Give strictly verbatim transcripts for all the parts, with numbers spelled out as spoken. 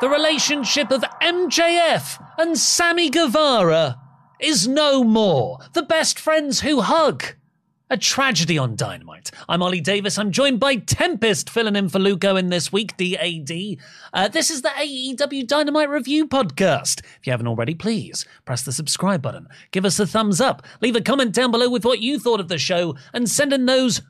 The relationship of M J F and Sammy Guevara is no more. The best friends who hug. A tragedy on Dynamite. I'm Ollie Davis. I'm joined by Tempest, filling in for Luco in this week, D A D. Uh, this is the A E W Dynamite Review Podcast. If you haven't already, please press the subscribe button. Give us a thumbs up. Leave a comment down below with what you thought of the show and send in those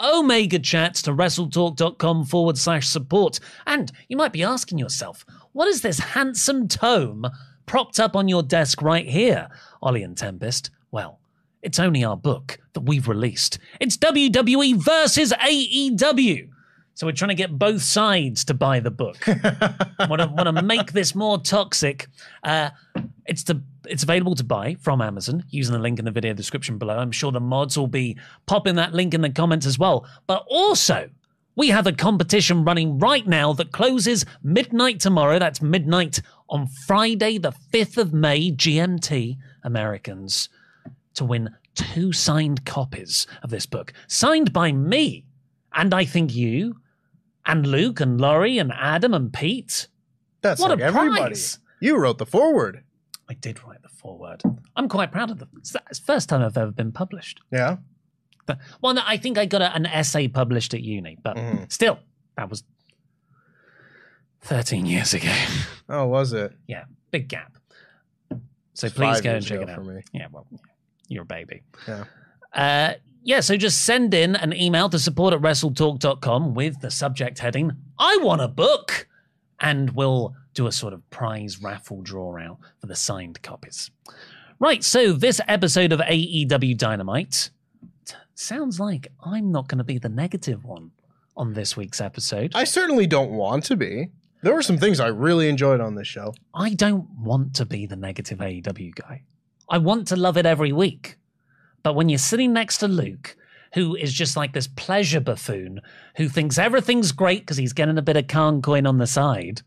Omega chats to WrestleTalk.com forward slash support. And you might be asking yourself, what is this handsome tome propped up on your desk right here, Ollie and Tempest? Well, it's only our book that we've released. It's W W E versus A E W. So we're trying to get both sides to buy the book. want to want to make this more toxic. Uh, it's the It's available to buy from Amazon using the link in the video description below. I'm sure the mods will be popping that link in the comments as well. But also, we have a competition running right now that closes midnight tomorrow. That's midnight on Friday, the fifth of May, G M T Americans, to win two signed copies of this book. Signed by me, and I think you, and Luke, and Laurie, and Adam, and Pete. That's what like a everybody. Prize. You wrote the foreword. I did write the foreword. I'm quite proud of them. It's the first time I've ever been published. Yeah. But, well, no, I think I got a, an essay published at uni, but mm. still, that was thirteen years ago. Oh, was it? Yeah, big gap. So it's please go and check it out. For me. Yeah, well, you're a baby. Yeah. Uh, yeah, so just send in an email to support at WrestleTalk dot com with the subject heading, I want a book, and we'll do a sort of prize raffle draw out for the signed copies. Right, so this episode of A E W Dynamite t- sounds like I'm not going to be the negative one on this week's episode. I certainly don't want to be. There were some things I really enjoyed on this show. I don't want to be the negative A E W guy. I want to love it every week. But when you're sitting next to Luke, who is just like this pleasure buffoon who thinks everything's great because he's getting a bit of Khan coin on the side,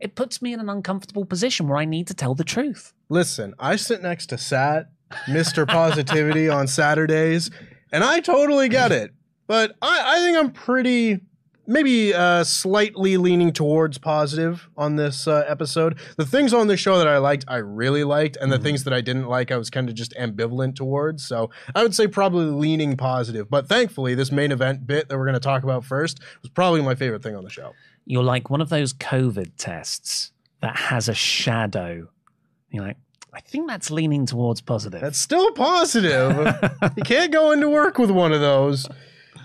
it puts me in an uncomfortable position where I need to tell the truth. Listen, I sit next to Sat, Mister Positivity on Saturdays, and I totally get it. But I, I think I'm pretty, maybe uh, slightly leaning towards positive on this uh, episode. The things on this show that I liked, I really liked, and the mm. things that I didn't like, I was kind of just ambivalent towards. So I would say probably leaning positive. But thankfully, this main event bit that we're going to talk about first was probably my favorite thing on the show. You're like one of those COVID tests that has a shadow. You're like, I think that's leaning towards positive. That's still positive. You can't go into work with one of those.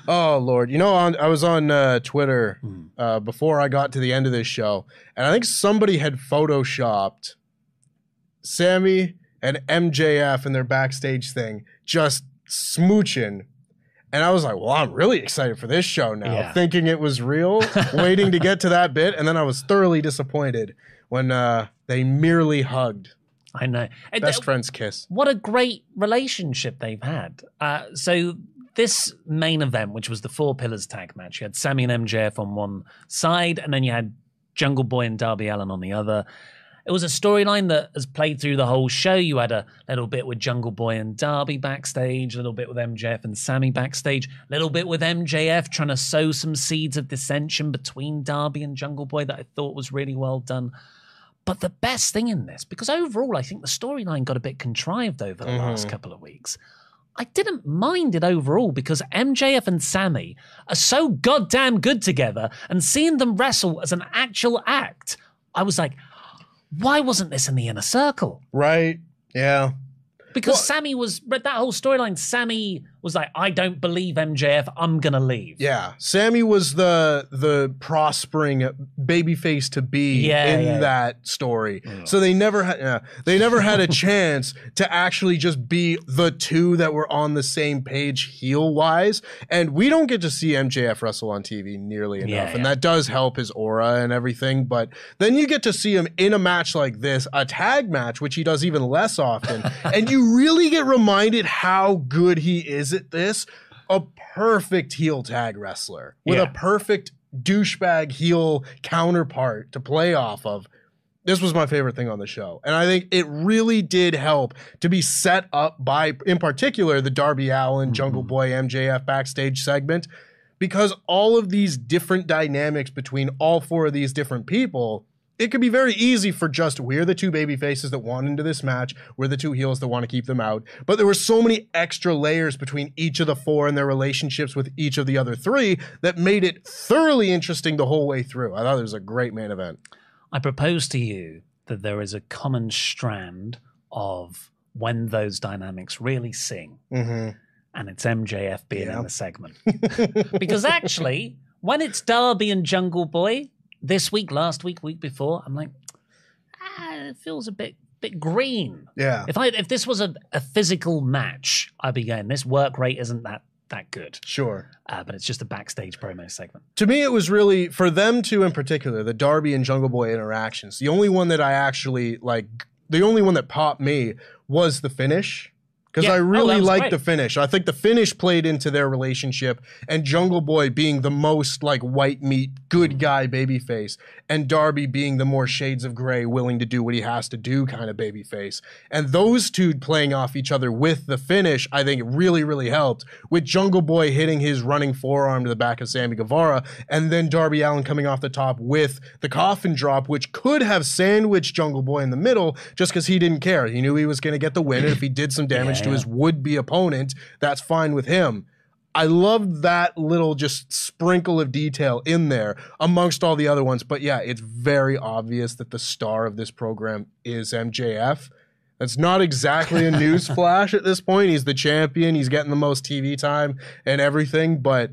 Oh, Lord. You know, on, I was on uh, Twitter mm. uh, before I got to the end of this show, and I think somebody had photoshopped Sammy and M J F in their backstage thing just smooching. And I was like, well, I'm really excited for this show now, yeah. thinking it was real, waiting to get to that bit. And then I was thoroughly disappointed when uh, they merely hugged. I know. Best uh, friends kiss. What a great relationship they've had. Uh, so this main event, which was the Four Pillars tag match, you had Sammy and M J F on one side, and then you had Jungle Boy and Darby Allin on the other. It was a storyline that has played through the whole show. You had a little bit with Jungle Boy and Darby backstage, a little bit with M J F and Sammy backstage, a little bit with M J F trying to sow some seeds of dissension between Darby and Jungle Boy that I thought was really well done. But the best thing in this, because overall I think the storyline got a bit contrived over the mm. last couple of weeks, I didn't mind it overall because M J F and Sammy are so goddamn good together, and seeing them wrestle as an actual act, I was like, why wasn't this in the Inner Circle? Right, yeah. Because well, Sammy was, that whole storyline, Sammy was like, I don't believe M J F, I'm gonna leave. Yeah, Sammy was the the prospering babyface to be yeah, in yeah, that yeah. story. Yeah. So they never had yeah, they never had a chance to actually just be the two that were on the same page heel-wise. And we don't get to see M J F wrestle on T V nearly enough, yeah, yeah. and that does help his aura and everything, but then you get to see him in a match like this, a tag match, which he does even less often, and you really get reminded how good he is at this. A perfect heel tag wrestler with yeah. a perfect douchebag heel counterpart to play off of. This was my favorite thing on the show, and I think it really did help to be set up by, in particular, the Darby Allin, mm-hmm. Jungle Boy, M J F backstage segment, because all of these different dynamics between all four of these different people, it could be very easy for just, we're the two baby faces that want into this match, we're the two heels that want to keep them out. But there were so many extra layers between each of the four and their relationships with each of the other three that made it thoroughly interesting the whole way through. I thought it was a great main event. I propose to you that there is a common strand of when those dynamics really sing. Mm-hmm. And it's M J F being yeah. in the segment. Because actually, when it's Darby and Jungle Boy, this week, last week, week before, I'm like, ah, it feels a bit bit green. Yeah. If I if this was a, a physical match, I'd be going, this work rate isn't that that good. Sure. Uh, but it's just a backstage promo segment. To me, it was really, for them two in particular, the Darby and Jungle Boy interactions, the only one that I actually, like, the only one that popped me was the finish. Because yeah. I really oh, liked great. the finish. I think the finish played into their relationship, and Jungle Boy being the most like white meat, good guy babyface, and Darby being the more shades of gray, willing to do what he has to do kind of babyface. And those two playing off each other with the finish, I think it really, really helped, with Jungle Boy hitting his running forearm to the back of Sammy Guevara, and then Darby Allin coming off the top with the coffin drop, which could have sandwiched Jungle Boy in the middle just because he didn't care. He knew he was going to get the win, and if he did some damage yeah. to his would-be opponent, that's fine with him. I loved that little just sprinkle of detail in there amongst all the other ones. But yeah, it's very obvious that the star of this program is M J F. That's not exactly a news flash at this point. He's the champion. He's getting the most T V time and everything. But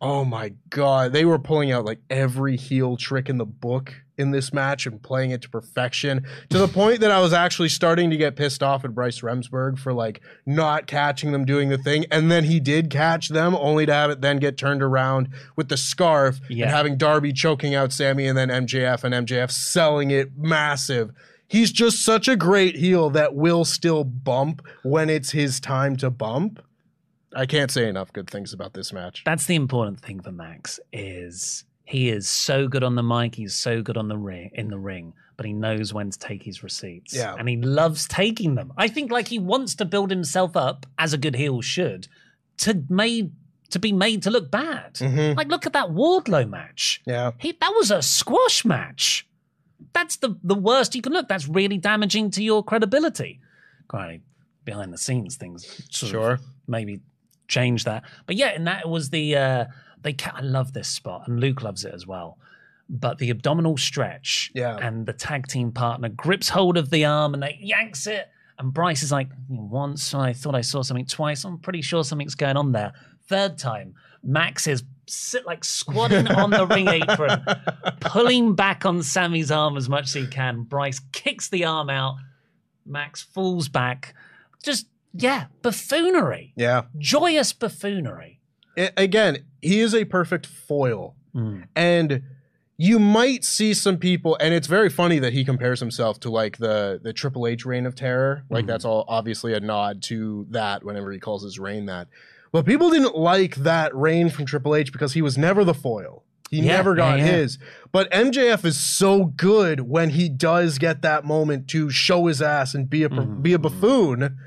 oh my God, they were pulling out like every heel trick in the book in this match and playing it to perfection, to the point that I was actually starting to get pissed off at Bryce Remsburg for like not catching them doing the thing. And then he did catch them, only to have it then get turned around with the scarf yeah. and having Darby choking out Sammy, and then M J F, and M J F selling it massive. He's just such a great heel that will still bump when it's his time to bump. I can't say enough good things about this match. That's the important thing for Max, is he is so good on the mic, he's so good on the ring, in the ring, but he knows when to take his receipts. Yeah. And he loves taking them. I think like he wants to build himself up, as a good heel should, to made to be made to look bad. Mm-hmm. Like, look at that Wardlow match. Yeah. He, that was a squash match. That's the, the worst you can look. That's really damaging to your credibility. Quite behind the scenes things sort sure. of maybe change that. But yeah, and that was the uh They can, I love this spot, and Luke loves it as well. But the abdominal stretch yeah. and the tag team partner grips hold of the arm and they yanks it. And Bryce is like, once I thought I saw something, twice I'm pretty sure something's going on there. Third time, Max is sit, like squatting on the ring apron, pulling back on Sammy's arm as much as he can. Bryce kicks the arm out. Max falls back. Just, yeah, buffoonery. Yeah. Joyous buffoonery. It, again, he is a perfect foil. Mm. And you might see some people, and it's very funny that he compares himself to like the, the Triple H reign of terror. Like mm. that's all obviously a nod to that whenever he calls his reign that. But people didn't like that reign from Triple H because he was never the foil. He yeah, never got yeah, yeah. his. But M J F is so good when he does get that moment to show his ass and be a mm-hmm. be a buffoon.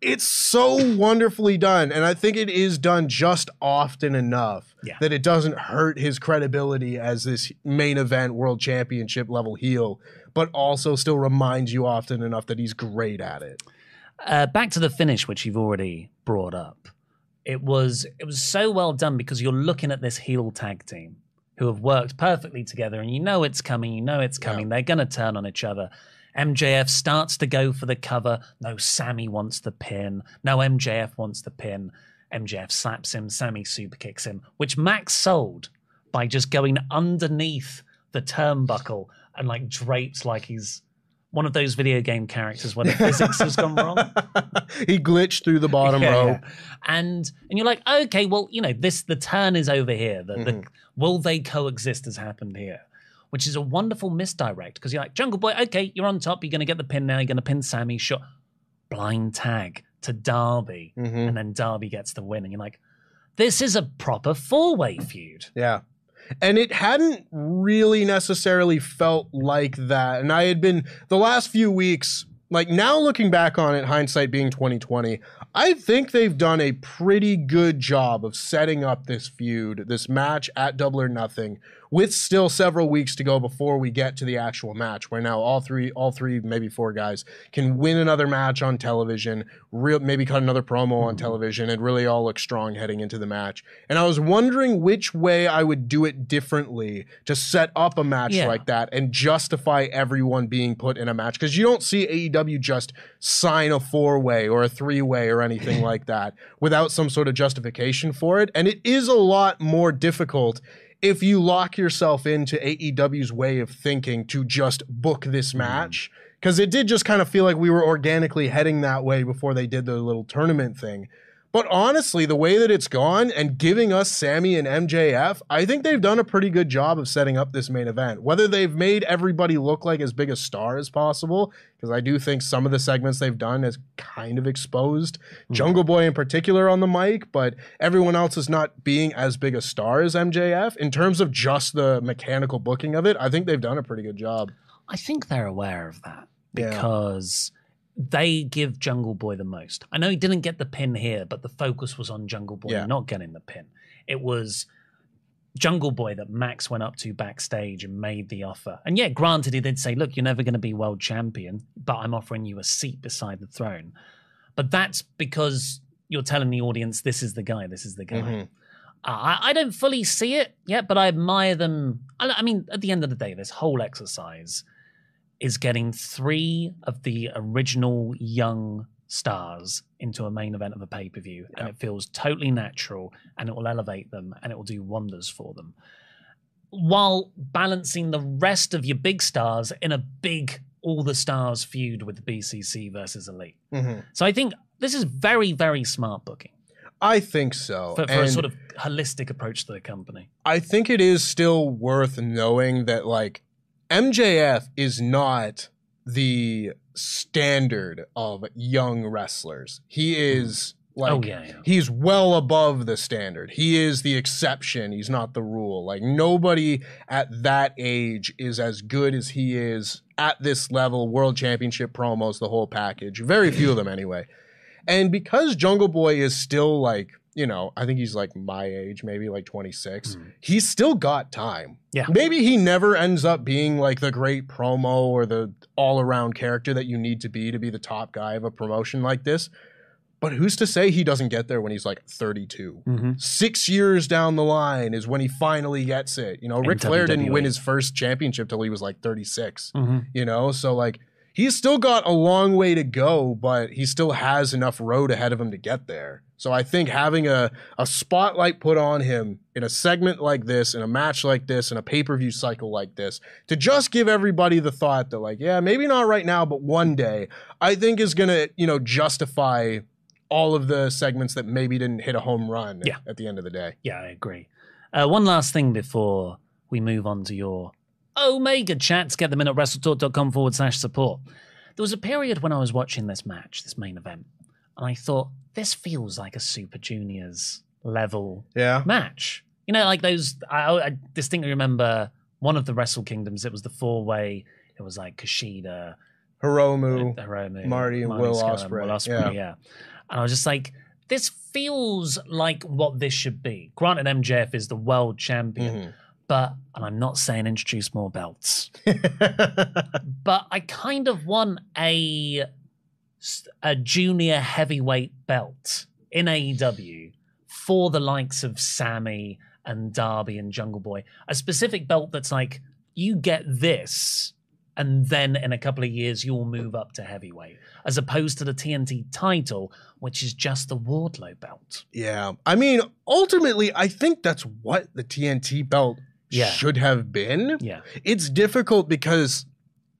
It's so wonderfully done, and I think it is done just often enough yeah. that it doesn't hurt his credibility as this main event world championship level heel, but also still reminds you often enough that he's great at it. Uh, back to the finish, which you've already brought up. It was it was so well done because you're looking at this heel tag team who have worked perfectly together, and you know it's coming, you know it's coming. Yeah. They're going to turn on each other. M J F starts to go for the cover. No, Sammy wants the pin. No, M J F wants the pin. M J F slaps him. Sammy super kicks him, which Max sold by just going underneath the turnbuckle and like draped like he's one of those video game characters where the physics has gone wrong. He glitched through the bottom yeah, row. Yeah. And and you're like, okay, well, you know, this the turn is over here. The, mm-hmm. the, will they coexist has happened here? Which is a wonderful misdirect because you're like, Jungle Boy, okay, you're on top. You're going to get the pin now. You're going to pin Sammy. Sure. Blind tag to Darby. Mm-hmm. And then Darby gets the win. And you're like, this is a proper four-way feud. Yeah. And it hadn't really necessarily felt like that. And I had been, the last few weeks, like now looking back on it, hindsight being twenty twenty, I think they've done a pretty good job of setting up this feud, this match at Double or Nothing, with still several weeks to go before we get to the actual match, where now all three, all three, maybe four guys can win another match on television, real, maybe cut another promo on television, and really all look strong heading into the match. And I was wondering which way I would do it differently to set up a match yeah. like that and justify everyone being put in a match, because you don't see A E W just sign a four-way or a three-way or anything like that without some sort of justification for it. And it is a lot more difficult if you lock yourself into A E W's way of thinking to just book this match, because it did just kind of feel like we were organically heading that way before they did their little tournament thing. But honestly, the way that it's gone and giving us Sammy and M J F, I think they've done a pretty good job of setting up this main event. Whether they've made everybody look like as big a star as possible, because I do think some of the segments they've done has kind of exposed mm. Jungle Boy in particular on the mic, but everyone else is not being as big a star as M J F. In terms of just the mechanical booking of it, I think they've done a pretty good job. I think they're aware of that because... Yeah. They give Jungle Boy the most. I know he didn't get the pin here, but the focus was on Jungle Boy yeah. not getting the pin. It was Jungle Boy that Max went up to backstage and made the offer. And yeah, granted, he did say, look, you're never going to be world champion, but I'm offering you a seat beside the throne. But that's because you're telling the audience, this is the guy, this is the guy. Mm-hmm. I, I don't fully see it yet, but I admire them. I, I mean, at the end of the day, this whole exercise is getting three of the original young stars into a main event of a pay-per-view, yeah. and it feels totally natural, and it will elevate them, and it will do wonders for them, while balancing the rest of your big stars in a big all-the-stars feud with the B C C versus Elite. Mm-hmm. So I think this is very, very smart booking. I think so. For, for a sort of holistic approach to the company. I think it is still worth knowing that, like, M J F is not the standard of young wrestlers. He is like oh, yeah, yeah. he's well above the standard. He is the exception. He's not the rule. Like nobody at that age is as good as he is at this level. World Championship promos, the whole package. Very few of them anyway. And because Jungle Boy is still like, you know, I think he's like my age, maybe like twenty-six. Mm. He's still got time. Yeah. Maybe he never ends up being like the great promo or the all-around character that you need to be to be the top guy of a promotion like this. But who's to say he doesn't get there when he's like thirty-two? Mm-hmm. Six years down the line is when he finally gets it. You know, Ric Flair didn't win his first championship till he was like thirty-six. Mm-hmm. You know, so like he's still got a long way to go, but he still has enough road ahead of him to get there. So I think having a, a spotlight put on him in a segment like this, in a match like this, in a pay-per-view cycle like this, to just give everybody the thought that, like, yeah, maybe not right now, but one day, I think is going to, you know, justify all of the segments that maybe didn't hit a home run yeah. at the end of the day. Yeah, I agree. Uh, one last thing before we move on to your Omega chats. Get them in at WrestleTalk.com forward slash support. There was a period when I was watching this match, this main event, and I thought, this feels like a Super Juniors level yeah. match. you know, like those, I, I distinctly remember one of the Wrestle Kingdoms. It was the four way. It was like Kushida, Hiromu, Hiromu Marty, and Marty Will Ospreay. Will Ospreay, yeah. yeah. And I was just like, this feels like what this should be. Granted, M J F is the world champion, mm-hmm. but, and I'm not saying introduce more belts, but I kind of want a, a junior heavyweight belt in A E W for the likes of Sammy and Darby and Jungle Boy. A specific belt that's like, you get this, and then in a couple of years, you'll move up to heavyweight, as opposed to the T N T title, which is just the Wardlow belt. Yeah. I mean, ultimately, I think that's what the T N T belt yeah. should have been. Yeah. It's difficult because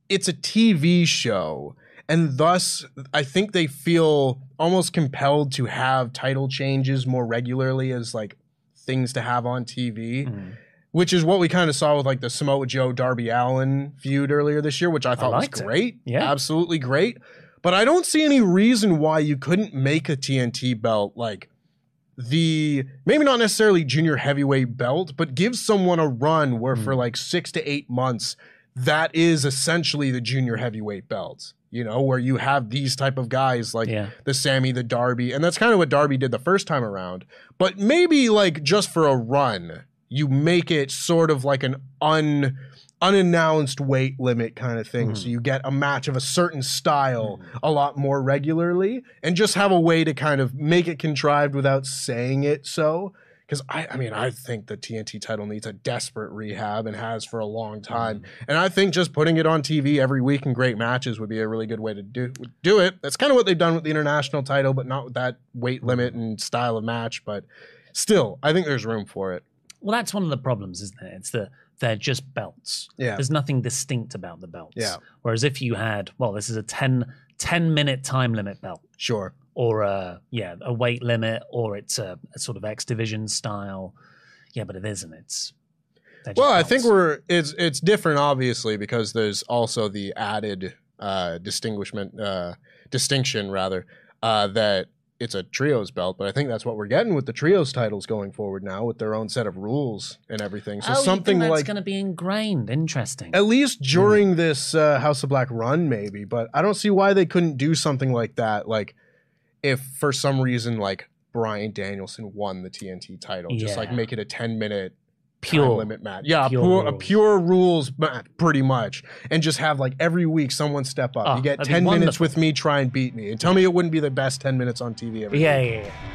it's a T V show, and thus, I think they feel almost compelled to have title changes more regularly as, like, things to have on T V. Mm-hmm. Which is what we kind of saw with like the Samoa Joe Darby Allin feud earlier this year, which I thought I was great. It. Yeah. Absolutely great. But I don't see any reason why you couldn't make a T N T belt like the, maybe not necessarily junior heavyweight belt, but give someone a run where mm. for like six to eight months, that is essentially the junior heavyweight belt, you know, where you have these type of guys like yeah. the Sammy, the Darby. And that's kind of what Darby did the first time around. But maybe like just for a run, you make it sort of like an un, unannounced weight limit kind of thing. Mm. So you get a match of a certain style mm. a lot more regularly and just have a way to kind of make it contrived without saying it so. Because, I, I mean, I think the T N T title needs a desperate rehab and has for a long time. Mm. And I think just putting it on T V every week in great matches would be a really good way to do, do it. That's kind of what they've done with the international title, but not with that weight limit and style of match. But still, I think there's room for it. Well, that's one of the problems, isn't it? It's that they're just belts. Yeah. There's nothing distinct about the belts. Yeah. Whereas if you had, well, this is a ten, ten minute time limit belt. Sure. Or a, yeah, a weight limit, or it's a, a sort of X Division style. Yeah, but it isn't. It's Well, belts. I think we're, it's, it's different, obviously, because there's also the added uh, distinguishment, uh, distinction rather, uh, that, it's a trios belt, but I think that's what we're getting with the trios titles going forward now, with their own set of rules and everything. So oh, something you think that's like going to be ingrained. Interesting. At least during mm. this uh, House of Black run, maybe. But I don't see why they couldn't do something like that. Like, if for some reason, like Brian Danielson won the T N T title, yeah. just like make it a ten minute pure limit match. Yeah, pure pure, rules. a pure rules match, pretty much, and just have like every week someone step up. Oh, you get ten minutes with me, try and beat me, and tell me it wouldn't be the best ten minutes on T V every yeah, week. Yeah, yeah, yeah.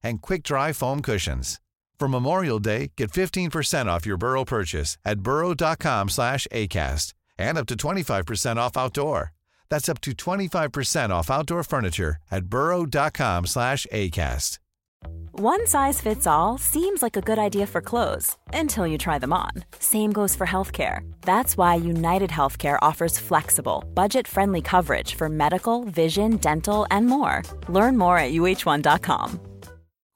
and quick-dry foam cushions. For Memorial Day, get fifteen percent off your Burrow purchase at burrow dot com slash A cast and up to twenty-five percent off outdoor. That's up to twenty-five percent off outdoor furniture at burrow dot com slash A cast. One size fits all seems like a good idea for clothes until you try them on. Same goes for healthcare. That's why United Healthcare offers flexible, budget-friendly coverage for medical, vision, dental, and more. Learn more at U H one dot com.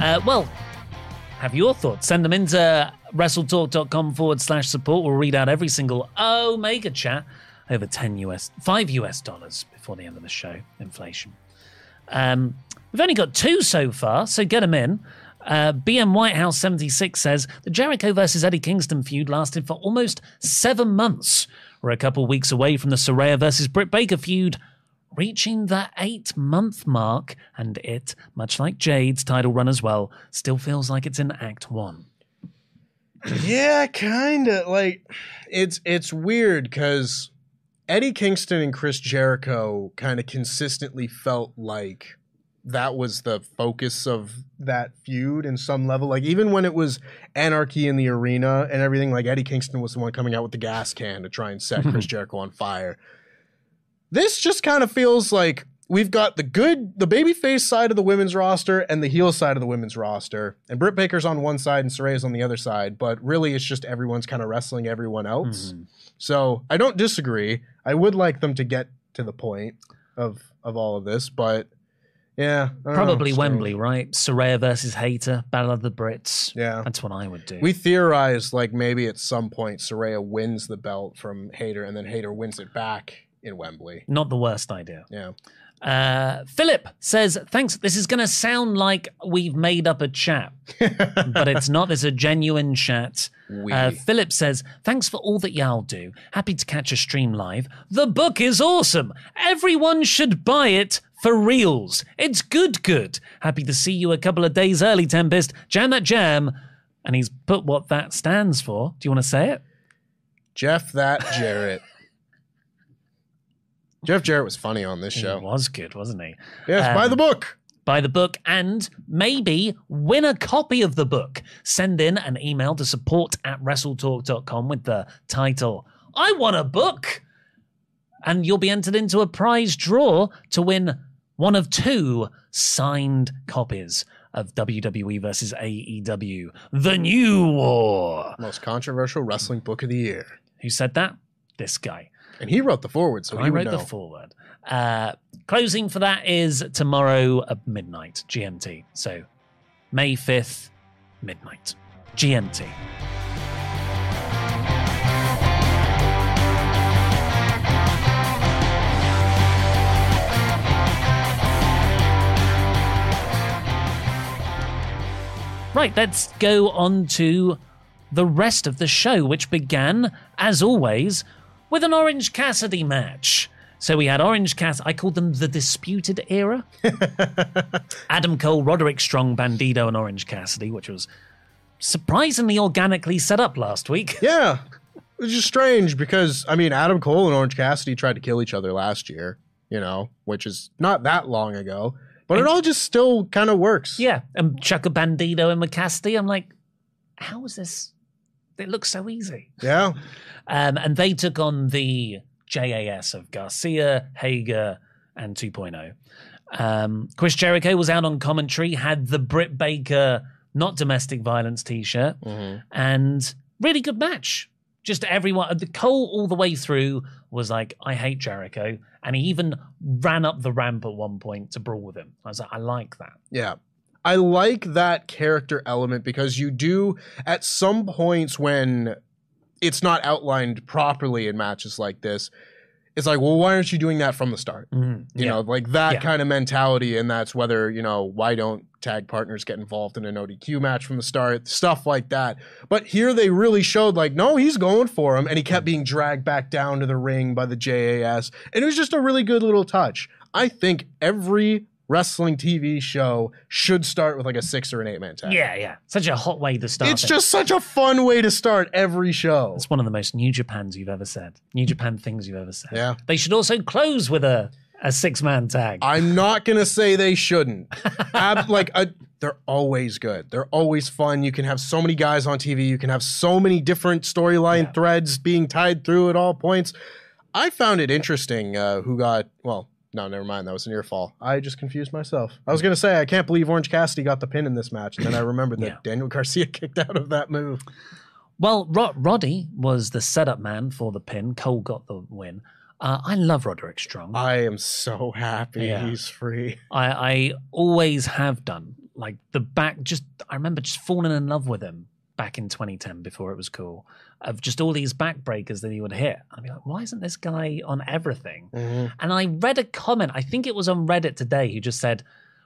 Uh, well, have your thoughts. Send them into WrestleTalk.com forward slash support. We'll read out every single Omega chat over ten U S, five U S dollars before the end of the show. Inflation. Um, we've only got two so far, so get them in. Uh, B M Whitehouse seventy-six says the Jericho versus Eddie Kingston feud lasted for almost seven months. We're a couple weeks away from the Saraya versus Britt Baker feud reaching the eight-month mark, and it, much like Jade's title run as well, still feels like it's in Act One. Yeah, kind of. Like, it's it's weird because Eddie Kingston and Chris Jericho kind of consistently felt like that was the focus of that feud in some level. Like, even when it was anarchy in the arena and everything, like, Eddie Kingston was the one coming out with the gas can to try and set Chris Jericho on fire. This just kind of feels like we've got the good, the babyface side of the women's roster and the heel side of the women's roster. And Britt Baker's on one side and Saraya's on the other side. But really, it's just everyone's kind of wrestling everyone else. Mm-hmm. So I don't disagree. I would like them to get to the point of, of all of this, but... Yeah. Probably Wembley, right? Saraya versus Hayter, Battle of the Brits. Yeah. That's what I would do. We theorized, like, maybe at some point Saraya wins the belt from Hayter and then Hayter wins it back in Wembley. Not the worst idea. Yeah. Uh, Philip says, thanks. This is going to sound like we've made up a chat, but it's not. It's a genuine chat. We. Uh, Philip says, thanks for all that y'all do. Happy to catch a stream live. The book is awesome. Everyone should buy it. For reals. It's good, good. Happy to see you a couple of days early, Tempest. Jam that jam. And he's put what that stands for. Do you want to say it? Jeff that Jarrett. Jeff Jarrett was funny on this show. He was good, wasn't he? Yes, um, buy the book. Buy the book and maybe win a copy of the book. Send in an email to support at WrestleTalk dot com with the title, I want a book. And you'll be entered into a prize draw to win one of two signed copies of W W E versus A E W, The New War. Most controversial wrestling book of the year. Who said that? This guy. And he wrote the foreword, so I he wrote know. the foreword. Uh, closing for that is tomorrow at midnight, G M T. So May fifth, midnight, G M T. Right, let's go on to the rest of the show, which began, as always, with an Orange Cassidy match. So we had Orange Cassidy, I called them the Disputed Era. Adam Cole, Roderick Strong, Bandido, and Orange Cassidy, which was surprisingly organically set up last week. Yeah, which is strange because, I mean, Adam Cole and Orange Cassidy tried to kill each other last year, you know, which is not that long ago. But it all just still kind of works. Yeah. And chuck a Bandido and McCasty. I'm like, how is this? It looks so easy. Yeah. Um, and they took on the J A S of Garcia, Hager, and two point oh. Um, Chris Jericho was out on commentary, had the Britt Baker not domestic violence t-shirt. Mm-hmm. And really good match. Just everyone, the Cole all the way through was like, I hate Jericho. And he even ran up the ramp at one point to brawl with him. I was like, I like that. Yeah. I like that character element because you do, at some points when it's not outlined properly in matches like this, it's like, well, why aren't you doing that from the start? Mm, you yeah. know, like that yeah. kind of mentality. And that's whether, you know, why don't tag partners get involved in an O D Q match from the start, stuff like that. But here they really showed like, no, he's going for him. And he kept being dragged back down to the ring by the J A S. And it was just a really good little touch. I think every wrestling T V show should start with like a six or an eight man tag. Yeah, yeah. Such a hot way to start. It's it. just such a fun way to start every show. It's one of the most New Japans you've ever said. New Japan things you've ever said. Yeah. They should also close with a, a six man tag. I'm not going to say they shouldn't. Ab- like a, They're always good. They're always fun. You can have so many guys on T V. You can have so many different storyline yeah. threads being tied through at all points. I found it interesting uh, who got, well, No, never mind. That was an earfall. I just confused myself. I was going to say, I can't believe Orange Cassidy got the pin in this match. And then I remembered that yeah. Daniel Garcia kicked out of that move. Well, Rod- Roddy was the setup man for the pin. Cole got the win. Uh, I love Roderick Strong. I am so happy yeah. he's free. I, I always have done. like the back, just I remember just falling in love with him back in twenty ten before it was cool, of just all these backbreakers that he would hit. I'd be like, why isn't this guy on everything? Mm-hmm. And I read a comment, I think it was on Reddit today, who just said,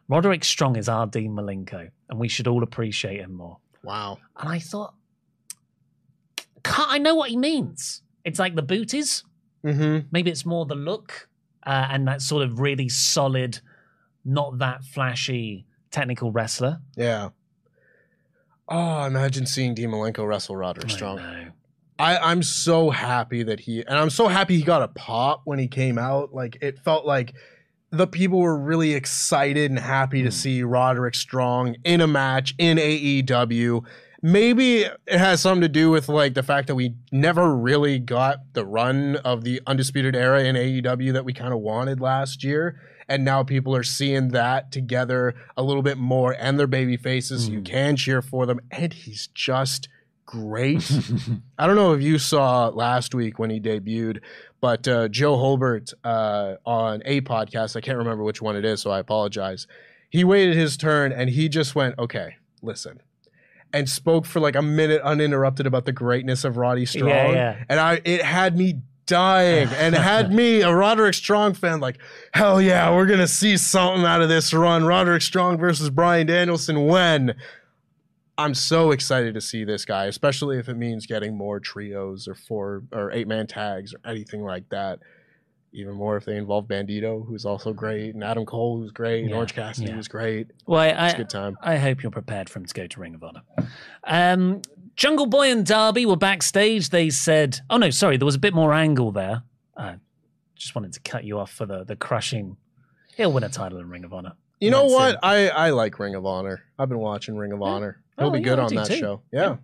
Roderick Strong is our Dean Malenko and we should all appreciate him more. Wow. And I thought, I know what he means. It's like the booties. Mm-hmm. Maybe it's more the look uh, and that sort of really solid, not that flashy technical wrestler. Yeah. Oh, imagine seeing Dean Malenko wrestle Roderick Strong. I know. I, I'm so happy that he, and I'm so happy he got a pop when he came out. Like, it felt like the people were really excited and happy mm. to see Roderick Strong in a match in A E W. Maybe it has something to do with, like, the fact that we never really got the run of the Undisputed Era in A E W that we kind of wanted last year. And now people are seeing that together a little bit more, and their baby faces. Mm. You can cheer for them. And he's just great. I don't know if you saw last week when he debuted, but uh, Joe Holbert uh, on a podcast, I can't remember which one it is, so I apologize. He waited his turn and he just went, okay, listen. And spoke for like a minute uninterrupted about the greatness of Roddy Strong. Yeah, yeah. And I, it had me dying and had me, a Roderick Strong fan, like, hell yeah, we're going to see something out of this run. Roderick Strong versus Brian Danielson. When? I'm so excited to see this guy, especially if it means getting more trios or four or eight man tags or anything like that. Even more if they involve Bandito, who's also great, and Adam Cole, who's great, and yeah, Orange Cassidy, yeah. who's great. Well, I, it's a good time. I, I hope you're prepared for him to go to Ring of Honor. Um, Jungle Boy and Darby were backstage. They said, oh no, sorry, there was a bit more angle there. I just wanted to cut you off for the, the crushing. He'll win a title in Ring of Honor. You know what? I, I like Ring of Honor. I've been watching Ring of yeah. Honor. He'll oh, be yeah, good I on that too. Show. Yeah. yeah.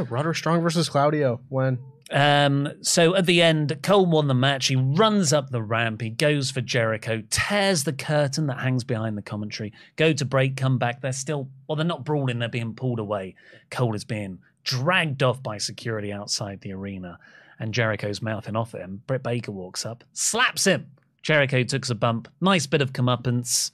Yeah, Roderick Strong versus Claudio. When? Um, so at the end, Cole won the match. He runs up the ramp. He goes for Jericho, tears the curtain that hangs behind the commentary. Go to break, come back. They're still, well, they're not brawling. They're being pulled away. Cole is being dragged off by security outside the arena, and Jericho's mouthing off at him. Britt Baker walks up, slaps him. Jericho takes a bump. Nice bit of comeuppance.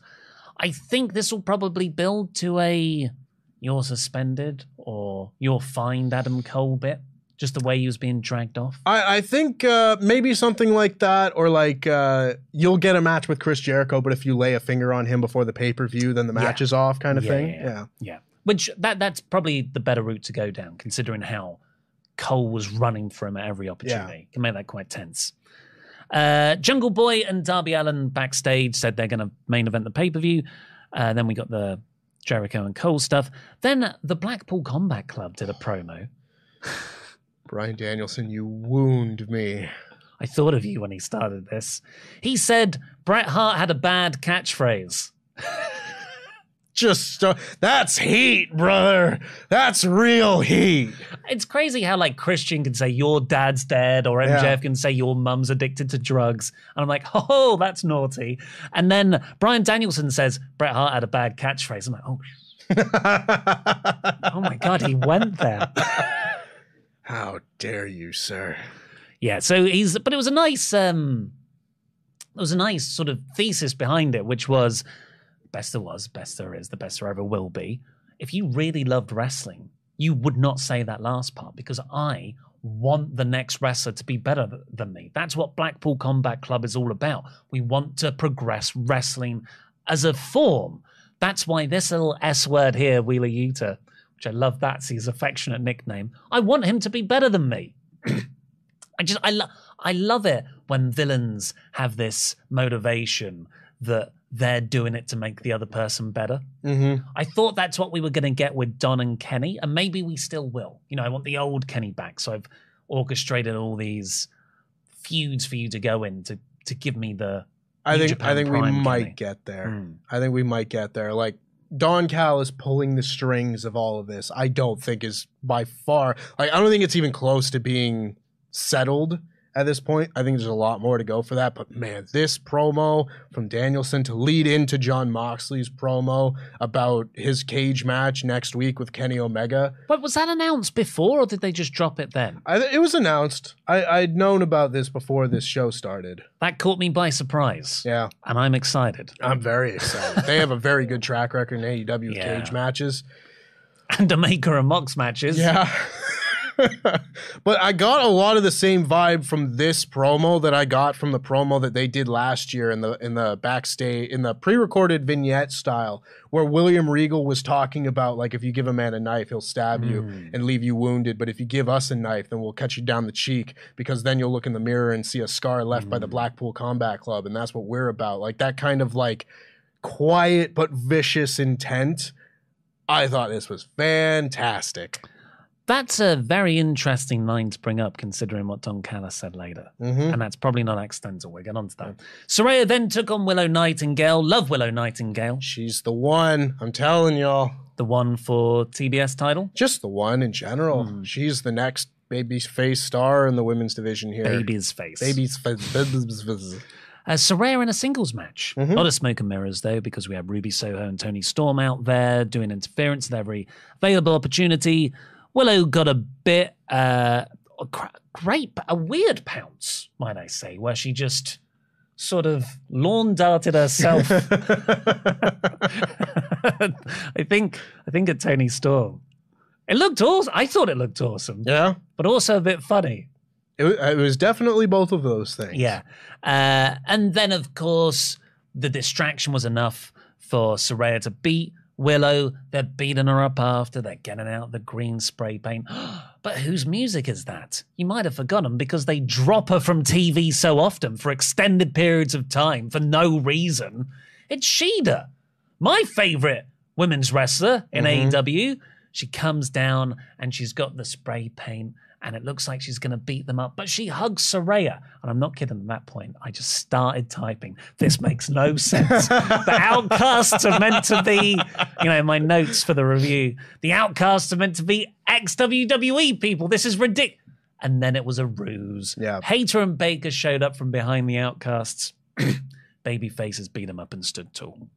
I think this will probably build to a you're suspended or you're fined Adam Cole bit. Just the way he was being dragged off. I, I think uh, maybe something like that, or like uh, you'll get a match with Chris Jericho, but if you lay a finger on him before the pay-per-view, then the match yeah. is off kind of yeah, thing. Yeah, yeah. yeah. Which that that's probably the better route to go down, considering how Cole was running for him at every opportunity. Yeah. Can make that quite tense. Uh, Jungle Boy and Darby Allin backstage said they're going to main event the pay-per-view. Uh, then we got the Jericho and Cole stuff. Then the Blackpool Combat Club did a promo. Brian Danielson, you wound me. I thought of you when he started this. He said Bret Hart had a bad catchphrase. Just, uh, that's heat, brother. That's real heat. It's crazy how, like, Christian can say your dad's dead, or M J F yeah. can say your mum's addicted to drugs. And I'm like, oh, that's naughty. And then Brian Danielson says Bret Hart had a bad catchphrase. I'm like, oh. Oh, my God, he went there. How dare you, sir? Yeah, so he's, but it was a nice, um, it was a nice sort of thesis behind it, which was, best there was, best there is, the best there ever will be. If you really loved wrestling, you would not say that last part, because I want the next wrestler to be better than me. That's what Blackpool Combat Club is all about. We want to progress wrestling as a form. That's why this little S word here, Wheeler Yuta, which I love, that's his affectionate nickname. I want him to be better than me. I just, I, lo- I love it when villains have this motivation that they're doing it to make the other person better. Mm-hmm. I thought that's what we were going to get with Don and Kenny, and maybe we still will. You know, I want the old Kenny back, so I've orchestrated all these feuds for you to go in to to give me the I think Japan I think Prime we might Kenny. Get there. Mm. I think we might get there. Like, Don Callis pulling the strings of all of this, I don't think is by far, like, I don't think it's even close to being settled at this point. I think there's a lot more to go for that. But, man, this promo from Danielson to lead into John Moxley's promo about his cage match next week with Kenny Omega. But was that announced before, or did they just drop it then? I, it was announced. I, I'd known about this before this show started. That caught me by surprise. Yeah. And I'm excited. I'm very excited. They have a very good track record in A E W yeah. cage matches. And Omega and Mox matches. Yeah. But I got a lot of the same vibe from this promo that I got from the promo that they did last year in the in the backstage, in the pre-recorded vignette style, where William Regal was talking about, like, if you give a man a knife, he'll stab mm. you and leave you wounded. But if you give us a knife, then we'll cut you down the cheek, because then you'll look in the mirror and see a scar left mm. by the Blackpool Combat Club. And that's what we're about. Like, that kind of, like, quiet but vicious intent. I thought this was fantastic. That's a very interesting line to bring up, considering what Don Callis said later. Mm-hmm. And that's probably not accidental. We'll get on to that. Saraya then took on Willow Nightingale. Love Willow Nightingale. She's the one. I'm telling y'all. The one for T B S title? Just the one in general. Mm. She's the next baby's face star in the women's division here. Baby's face. Baby's face. Uh, Saraya in a singles match. Mm-hmm. Not a smoke and mirrors, though, because we have Ruby Soho and Toni Storm out there doing interference at every available opportunity. Willow got a bit, uh, a great, a weird pounce, might I say, where she just sort of lawn darted herself. I think, I think at Toni Storm. It looked awesome. I thought it looked awesome. Yeah. But also a bit funny. It, it was definitely both of those things. Yeah. Uh, and then, of course, the distraction was enough for Saraya to beat Willow. They're beating her up after. They're getting out the green spray paint. But whose music is that? You might have forgotten, because they drop her from T V so often for extended periods of time for no reason. It's Shida, my favorite women's wrestler in mm-hmm. A E W. She comes down and she's got the spray paint, and it looks like she's going to beat them up. But she hugs Saraya. And I'm not kidding at that point. I just started typing. This makes no sense. The Outcasts are meant to be, you know, my notes for the review. The Outcasts are meant to be ex-W W E people. This is ridiculous. And then it was a ruse. Yeah. Hayter and Baker showed up from behind the Outcasts. Baby faces beat them up and stood tall.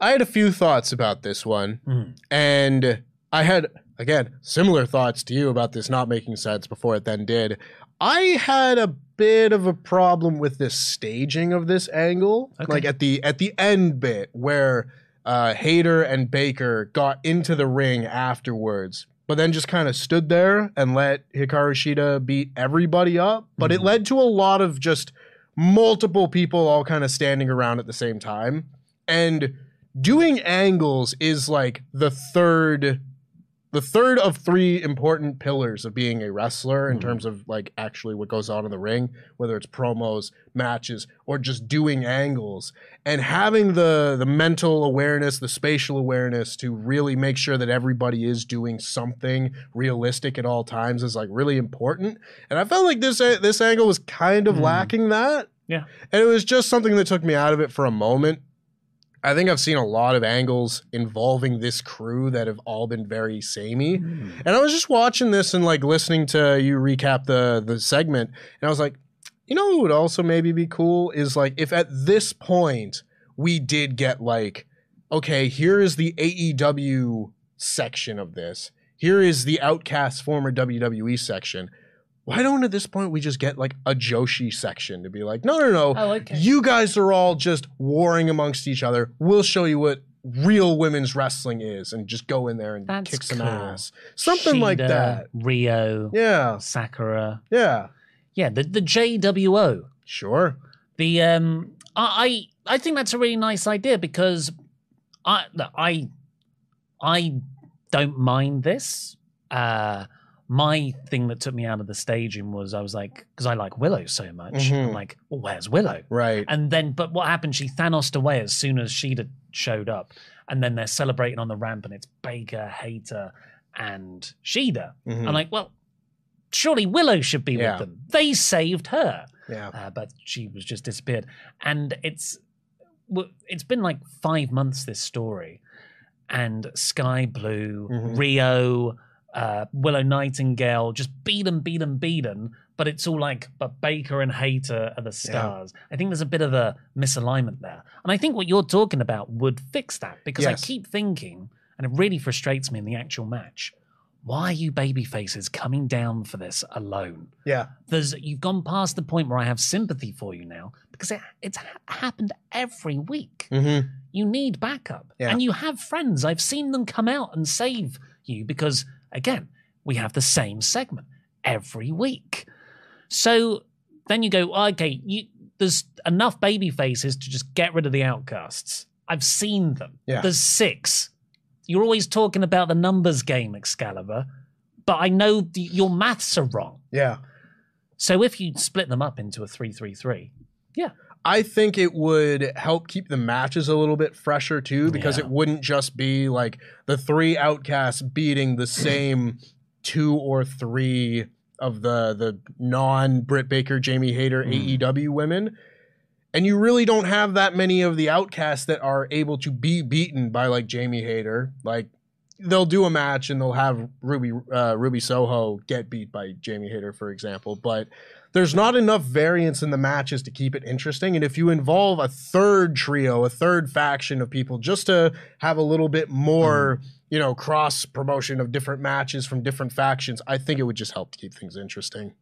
I had a few thoughts about this one. Mm. And I had... Again, similar thoughts to you about this not making sense before it then did. I had a bit of a problem with this staging of this angle. Okay. Like at the at the end bit where uh, Hayter and Baker got into the ring afterwards, but then just kind of stood there and let Hikaru Shida beat everybody up. But mm-hmm. it led to a lot of just multiple people all kind of standing around at the same time. And doing angles is like the third... The third of three important pillars of being a wrestler in mm-hmm. terms of, like, actually what goes on in the ring, whether it's promos, matches, or just doing angles. And having the, the mental awareness, the spatial awareness to really make sure that everybody is doing something realistic at all times is, like, really important. And I felt like this, this angle was kind of mm. lacking that. Yeah. And it was just something that took me out of it for a moment. I think I've seen a lot of angles involving this crew that have all been very samey. Mm. And I was just watching this and, like, listening to you recap the, the segment. And I was like, you know what would also maybe be cool is, like, if at this point we did get, like, okay, here is the A E W section of this. Here is the Outcast former W W E section. Why don't at this point we just get, like, a Joshi section to be like, no, no, no, oh, okay. You guys are all just warring amongst each other. We'll show you what real women's wrestling is, and just go in there and That's kick some cool. ass. Something Shida, like that. Rio. Yeah. Sakura. Yeah. Yeah, the, the J W O. Sure. The um, I I think that's a really nice idea, because I I I don't mind this. Uh My thing that took me out of the staging was I was like, because I like Willow so much. Mm-hmm. I'm like, well, where's Willow? Right. And then, but what happened? She Thanos'd away as soon as Shida showed up. And then they're celebrating on the ramp, and it's Baker, Hayter, and Shida. Mm-hmm. I'm like, well, surely Willow should be yeah. with them. They saved her. Yeah. Uh, but she was just disappeared. And it's it's been like five months, this story. And Sky Blue, mm-hmm. Rio... uh, Willow Nightingale, just beaten, beaten, beaten. But it's all like, but Baker and Hayter are the stars. Yeah. I think there's a bit of a misalignment there. And I think what you're talking about would fix that, because yes. I keep thinking, and it really frustrates me in the actual match, why are you babyfaces coming down for this alone? Yeah. There's, you've gone past the point where I have sympathy for you now, because it, it's ha- happened every week. Mm-hmm. You need backup. Yeah. And you have friends. I've seen them come out and save you because, again, we have the same segment every week. So then you go, okay, you, there's enough babyfaces to just get rid of the outcasts. I've seen them. Yeah. There's six. You're always talking about the numbers game, Excalibur, but I know the, your maths are wrong. Yeah. So if you split them up into a three three three, yeah. I think it would help keep the matches a little bit fresher too, because yeah. it wouldn't just be like the three outcasts beating the same two or three of the, the non-Britt Baker, Jamie Hayter, mm. A E W women. And you really don't have that many of the outcasts that are able to be beaten by, like, Jamie Hayter. Like, they'll do a match and they'll have Ruby uh, Ruby Soho get beat by Jamie Hayter, for example. But there's not enough variance in the matches to keep it interesting. And if you involve a third trio, a third faction of people, just to have a little bit more, mm. you know, cross-promotion of different matches from different factions, I think it would just help to keep things interesting.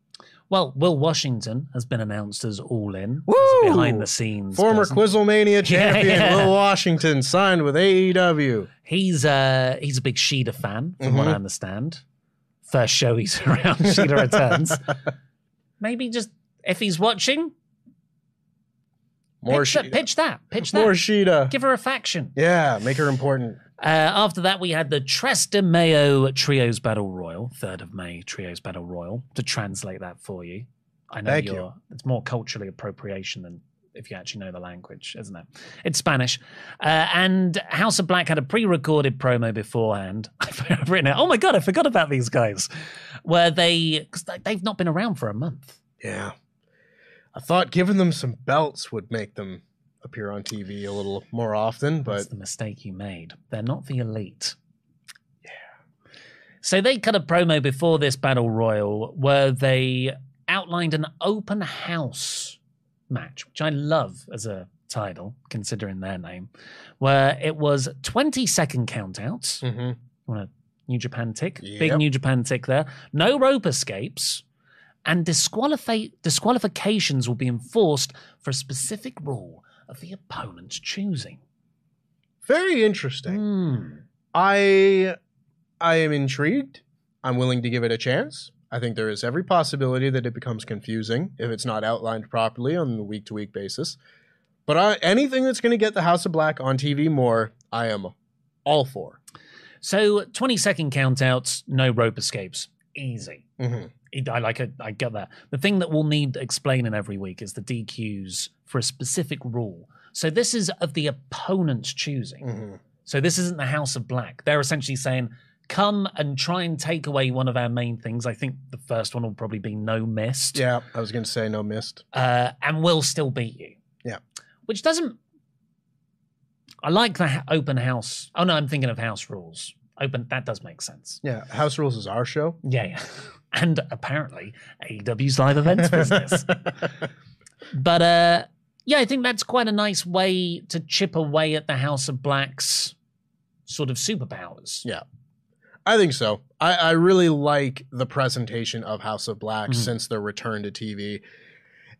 Well, Will Washington has been announced as All In. Woo! As behind the scenes. Former person. Quizzlemania champion yeah, yeah. Will Washington signed with A E W. He's, uh, he's a big Shida fan, from mm-hmm. what I understand. First show he's around, Shida returns. Maybe just, if he's watching, more pitch, Shida. That, pitch that. Pitch that. More Shida. Give her a faction. Yeah, make her important. Uh, after that, we had the Tres de Mayo Trios Battle Royal, third of May Trios Battle Royal, to translate that for you. I know Thank you're, you. It's more culturally appropriation than if you actually know the language, isn't it? It's Spanish. Uh, and House of Black had a pre-recorded promo beforehand. I've written it. Oh my God, I forgot about these guys. Where they, because they've not been around for a month. Yeah. I thought giving them some belts would make them appear on T V a little more often, but that's the mistake you made. They're not the elite. Yeah. So they cut a promo before this battle royal where they outlined an open house match, which I love as a title, considering their name, where it was twenty second countouts. Mm-hmm. You want a New Japan tick? Yep. Big New Japan tick there. No rope escapes. And disqualif- disqualifications will be enforced for a specific rule of the opponent's choosing. Very interesting. Mm. I I am intrigued. I'm willing to give it a chance. I think there is every possibility that it becomes confusing if it's not outlined properly on the week-to-week basis. But I, anything that's going to get the House of Black on T V more, I am all for. So twenty second countouts, no rope escapes. Easy. Mm-hmm. I like it. I get that. The thing that we'll need explaining every week is the D Qs for a specific rule. So this is of the opponent's choosing. Mm-hmm. So this isn't the House of Black. They're essentially saying, come and try and take away one of our main things. I think the first one will probably be no missed. Yeah, I was going to say no missed. Uh, and we'll still beat you. Yeah. Which doesn't... I like the open house. Oh, no, I'm thinking of house rules. Open, that does make sense. Yeah, House Rules is our show. Yeah, yeah. And apparently A E W's live events business. But uh, yeah, I think that's quite a nice way to chip away at the House of Black's sort of superpowers. Yeah, I think so. I, I really like the presentation of House of Black mm-hmm. since their return to T V.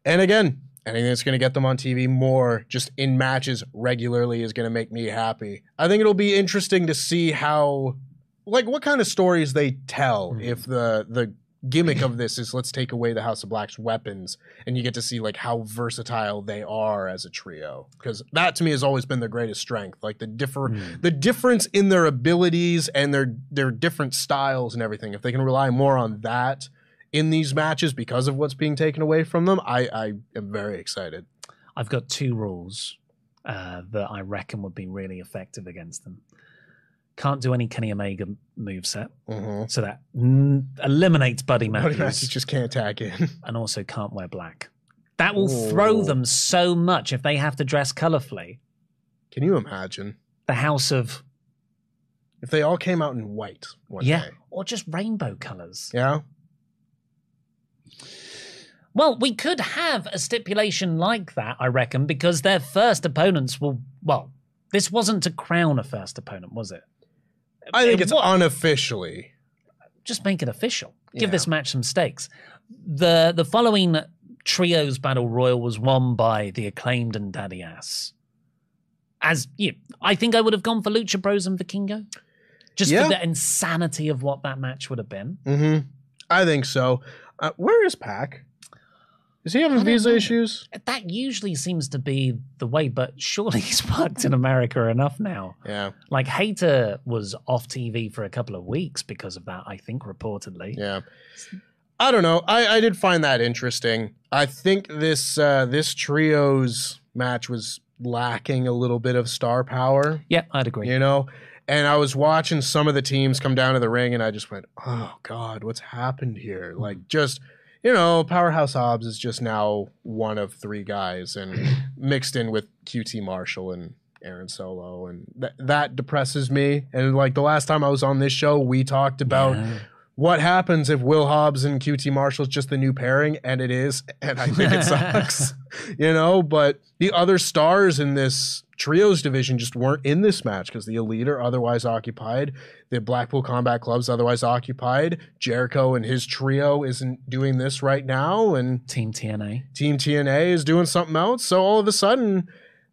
And again, anything that's going to get them on T V more, just in matches regularly, is going to make me happy. I think it'll be interesting to see how, like, what kind of stories they tell mm. if the the gimmick of this is let's take away the House of Black's weapons, and you get to see, like, how versatile they are as a trio. Because that, to me, has always been their greatest strength. Like, the differ mm. the difference in their abilities and their their different styles and everything. If they can rely more on that in these matches because of what's being taken away from them, I, I am very excited. I've got two rules uh, that I reckon would be really effective against them. Can't do any Kenny Omega moveset, mm-hmm. so that n- eliminates Buddy Matthews. Buddy Matthews just can't tag in. And also can't wear black. That will Ooh. Throw them so much if they have to dress colorfully. Can you imagine? The House of... If they all came out in white one yeah. day. Or just rainbow colors. Yeah. Well, we could have a stipulation like that, I reckon, because their first opponents will... Well, this wasn't to crown a first opponent, was it? I think it, it's what, unofficially. Just make it official. Give yeah. this match some stakes. The, the following trios battle royal was won by the Acclaimed and Daddy Ass. As you, I think I would have gone for Lucha Bros and Vikingo. Just yeah. for the insanity of what that match would have been. Mm-hmm. I think so. Uh, where is Pac? Is he having visa know. issues? That usually seems to be the way, but surely he's worked in America enough now. Yeah. Like, Hayter was off T V for a couple of weeks because of that, I think, reportedly. Yeah. I don't know. I, I did find that interesting. I think this uh, this trios match was lacking a little bit of star power. Yeah, I'd agree. You know? And I was watching some of the teams come down to the ring, and I just went, oh, God, what's happened here? Mm-hmm. Like, just... You know, Powerhouse Hobbs is just now one of three guys, and mixed in with Q T Marshall and Aaron Solo, and th that depresses me. And like the last time I was on this show, we talked about yeah. what happens if Will Hobbs and Q T Marshall's just the new pairing, and it is, and I think it sucks. You know, but the other stars in this trios division just weren't in this match because the Elite are otherwise occupied. The Blackpool Combat Club's otherwise occupied. Jericho and his trio isn't doing this right now. And Team T N A. Team T N A is doing something else. So all of a sudden,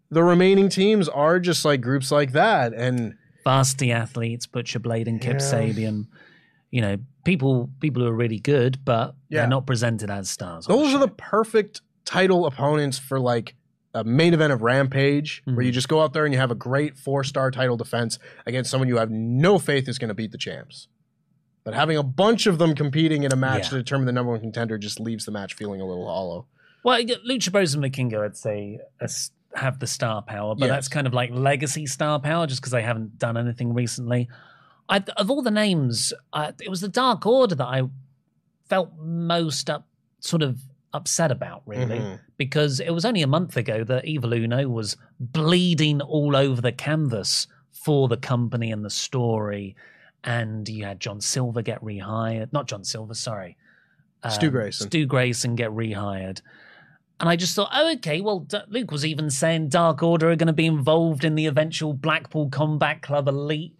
the remaining teams are just like groups like that. And Varsity Athletes, Butcher Blade and Kip yeah. Sabian. You know, people people who are really good, but yeah. they're not presented as stars. Those are the perfect title opponents for like a main event of Rampage, mm-hmm. where you just go out there and you have a great four-star title defense against someone you have no faith is going to beat the champs. But having a bunch of them competing in a match yeah. to determine the number one contender just leaves the match feeling a little hollow. Well, Lucha Bros and Vikingo, I'd say, have the star power, but yes. that's kind of like legacy star power just because they haven't done anything recently. I, of all the names, uh, it was the Dark Order that I felt most up, sort of, upset about, really, mm-hmm. because it was only a month ago that Evil Uno was bleeding all over the canvas for the company and the story, and you had John Silver get rehired. Not John Silver, sorry. Um, Stu Grayson. Stu Grayson get rehired. And I just thought, oh, okay, well, D Luke was even saying Dark Order are going to be involved in the eventual Blackpool Combat Club Elite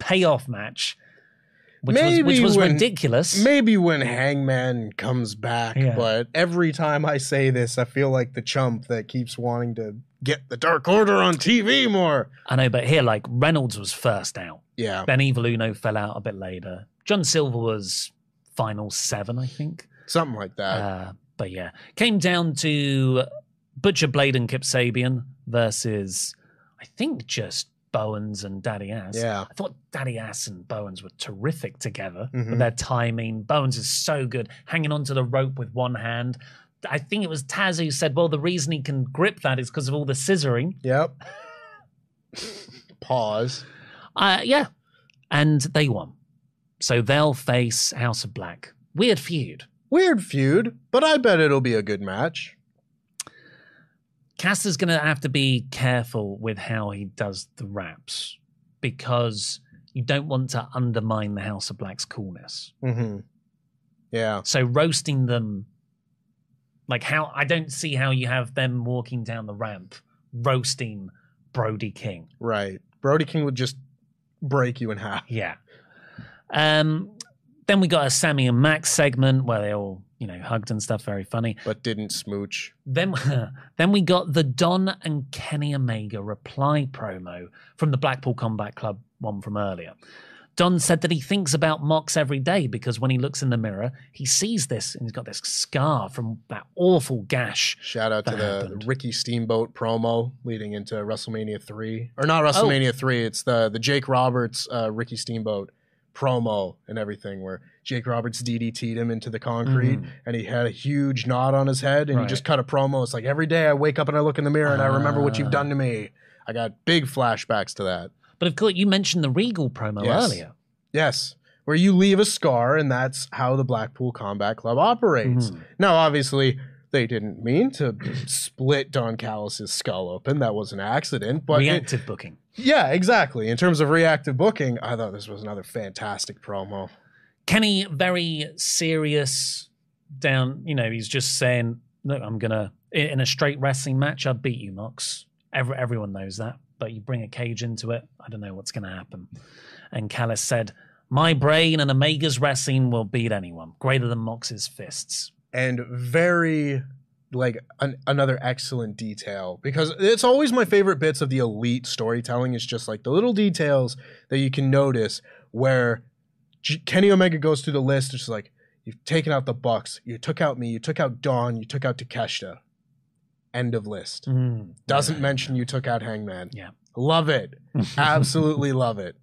payoff match. Which maybe was, which was when, ridiculous. Maybe when Hangman comes back, yeah. but every time I say this, I feel like the chump that keeps wanting to get the Dark Order on T V more. I know, but here, like, Reynolds was first out. Yeah. Then Evil Uno fell out a bit later. John Silver was final seven, I think. Something like that. Uh, but yeah. Came down to Butcher Blade and Kip Sabian versus, I think, just Bowens and Daddy Ass. Yeah. I thought Daddy Ass and Bowens were terrific together mm-hmm. with their timing. Bowens is so good, hanging onto the rope with one hand. I think it was Taz who said, well, the reason he can grip that is because of all the scissoring. Yep. Pause. Uh, yeah. And they won. So they'll face House of Black. Weird feud. Weird feud, but I bet it'll be a good match. Caster's going to have to be careful with how he does the raps because you don't want to undermine the House of Black's coolness. Mm-hmm. Yeah. So roasting them, like how I don't see how you have them walking down the ramp roasting Brody King. Right. Brody King would just break you in half. Yeah. Um. Then we got a Sammy and Max segment where they all, you know, hugged and stuff. Very funny. But didn't smooch. Then, then we got the Don and Kenny Omega reply promo from the Blackpool Combat Club one from earlier. Don said that he thinks about Mox every day because when he looks in the mirror, he sees this and he's got this scar from that awful gash. Shout out to the, the Ricky Steamboat promo leading into WrestleMania three. Or not WrestleMania three. It's the, the Jake Roberts, uh, Ricky Steamboat promo and everything where Jake Roberts D D T'd him into the concrete mm. and he had a huge knot on his head and right. he just cut a promo. It's like, every day I wake up and I look in the mirror and uh, I remember what you've done to me. I got big flashbacks to that. But of course, you mentioned the Regal promo yes. earlier. Yes, where you leave a scar and that's how the Blackpool Combat Club operates. Mm. Now, obviously, They didn't mean to split Don Callis' skull open. That was an accident. But reactive it, booking. Yeah, exactly. In terms of reactive booking, I thought this was another fantastic promo. Kenny, very serious down, you know, he's just saying, look, I'm going to, in a straight wrestling match, I'd beat you, Mox. Every, everyone knows that. But you bring a cage into it, I don't know what's going to happen. And Callis said, my brain and Omega's wrestling will beat anyone, greater than Mox's fists. And very, like, an, another excellent detail, because it's always my favorite bits of the elite storytelling. It's just like the little details that you can notice where G Kenny Omega goes through the list. It's like, you've taken out the Bucks, you took out me, you took out Don, you took out Takeshita. End of list. Mm, Doesn't yeah, mention yeah. you took out Hangman. Yeah. Love it. Absolutely love it.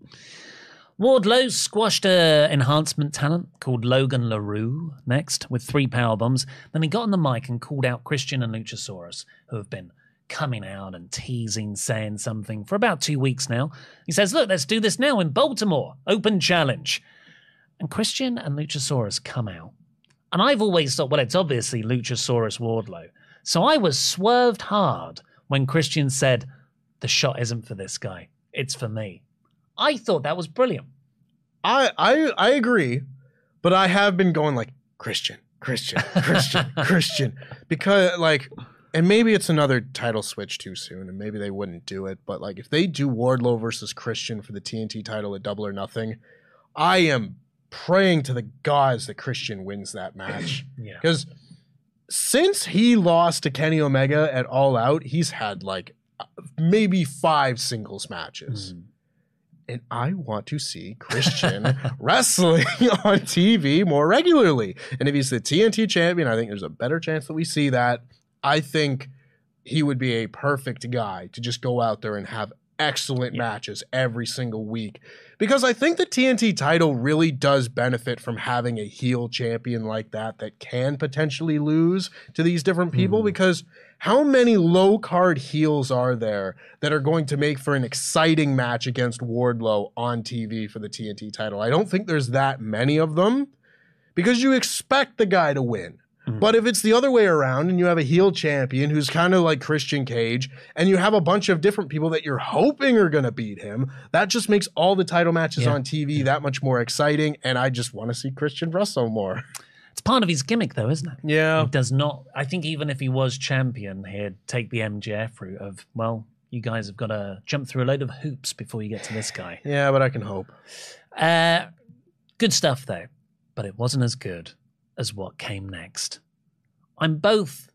Wardlow squashed an enhancement talent called Logan LaRue next with three power bombs. Then he got on the mic and called out Christian and Luchasaurus, who have been coming out and teasing, saying something for about two weeks now. He says, look, let's do this now in Baltimore. Open challenge. And Christian and Luchasaurus come out. And I've always thought, well, it's obviously Luchasaurus Wardlow. So I was swerved hard when Christian said, the shot isn't for this guy, it's for me. I thought that was brilliant. I, I I agree, but I have been going like Christian, Christian, Christian, Christian, because like, and maybe it's another title switch too soon, and maybe they wouldn't do it. But like, if they do Wardlow versus Christian for the T N T title at Double or Nothing, I am praying to the gods that Christian wins that match. Yeah, because since he lost to Kenny Omega at All Out, he's had like maybe five singles matches. Mm. And I want to see Christian wrestling on T V more regularly. And if he's the T N T champion, I think there's a better chance that we see that. I think he would be a perfect guy to just go out there and have excellent yeah. matches every single week. Because I think the T N T title really does benefit from having a heel champion like that that can potentially lose to these different people. Mm. Because how many low-card heels are there that are going to make for an exciting match against Wardlow on T V for the T N T title? I don't think there's that many of them, because you expect the guy to win. Mm. But if it's the other way around and you have a heel champion who's kind of like Christian Cage, and you have a bunch of different people that you're hoping are going to beat him, that just makes all the title matches yeah. on T V yeah. that much more exciting, and I just want to see Christian wrestle more. It's part of his gimmick, though, isn't it? Yeah. He does not... I think even if he was champion, he'd take the M J F route of, well, you guys have got to jump through a load of hoops before you get to this guy. Yeah, but I can hope. Uh, good stuff, though. But it wasn't as good as what came next. I'm both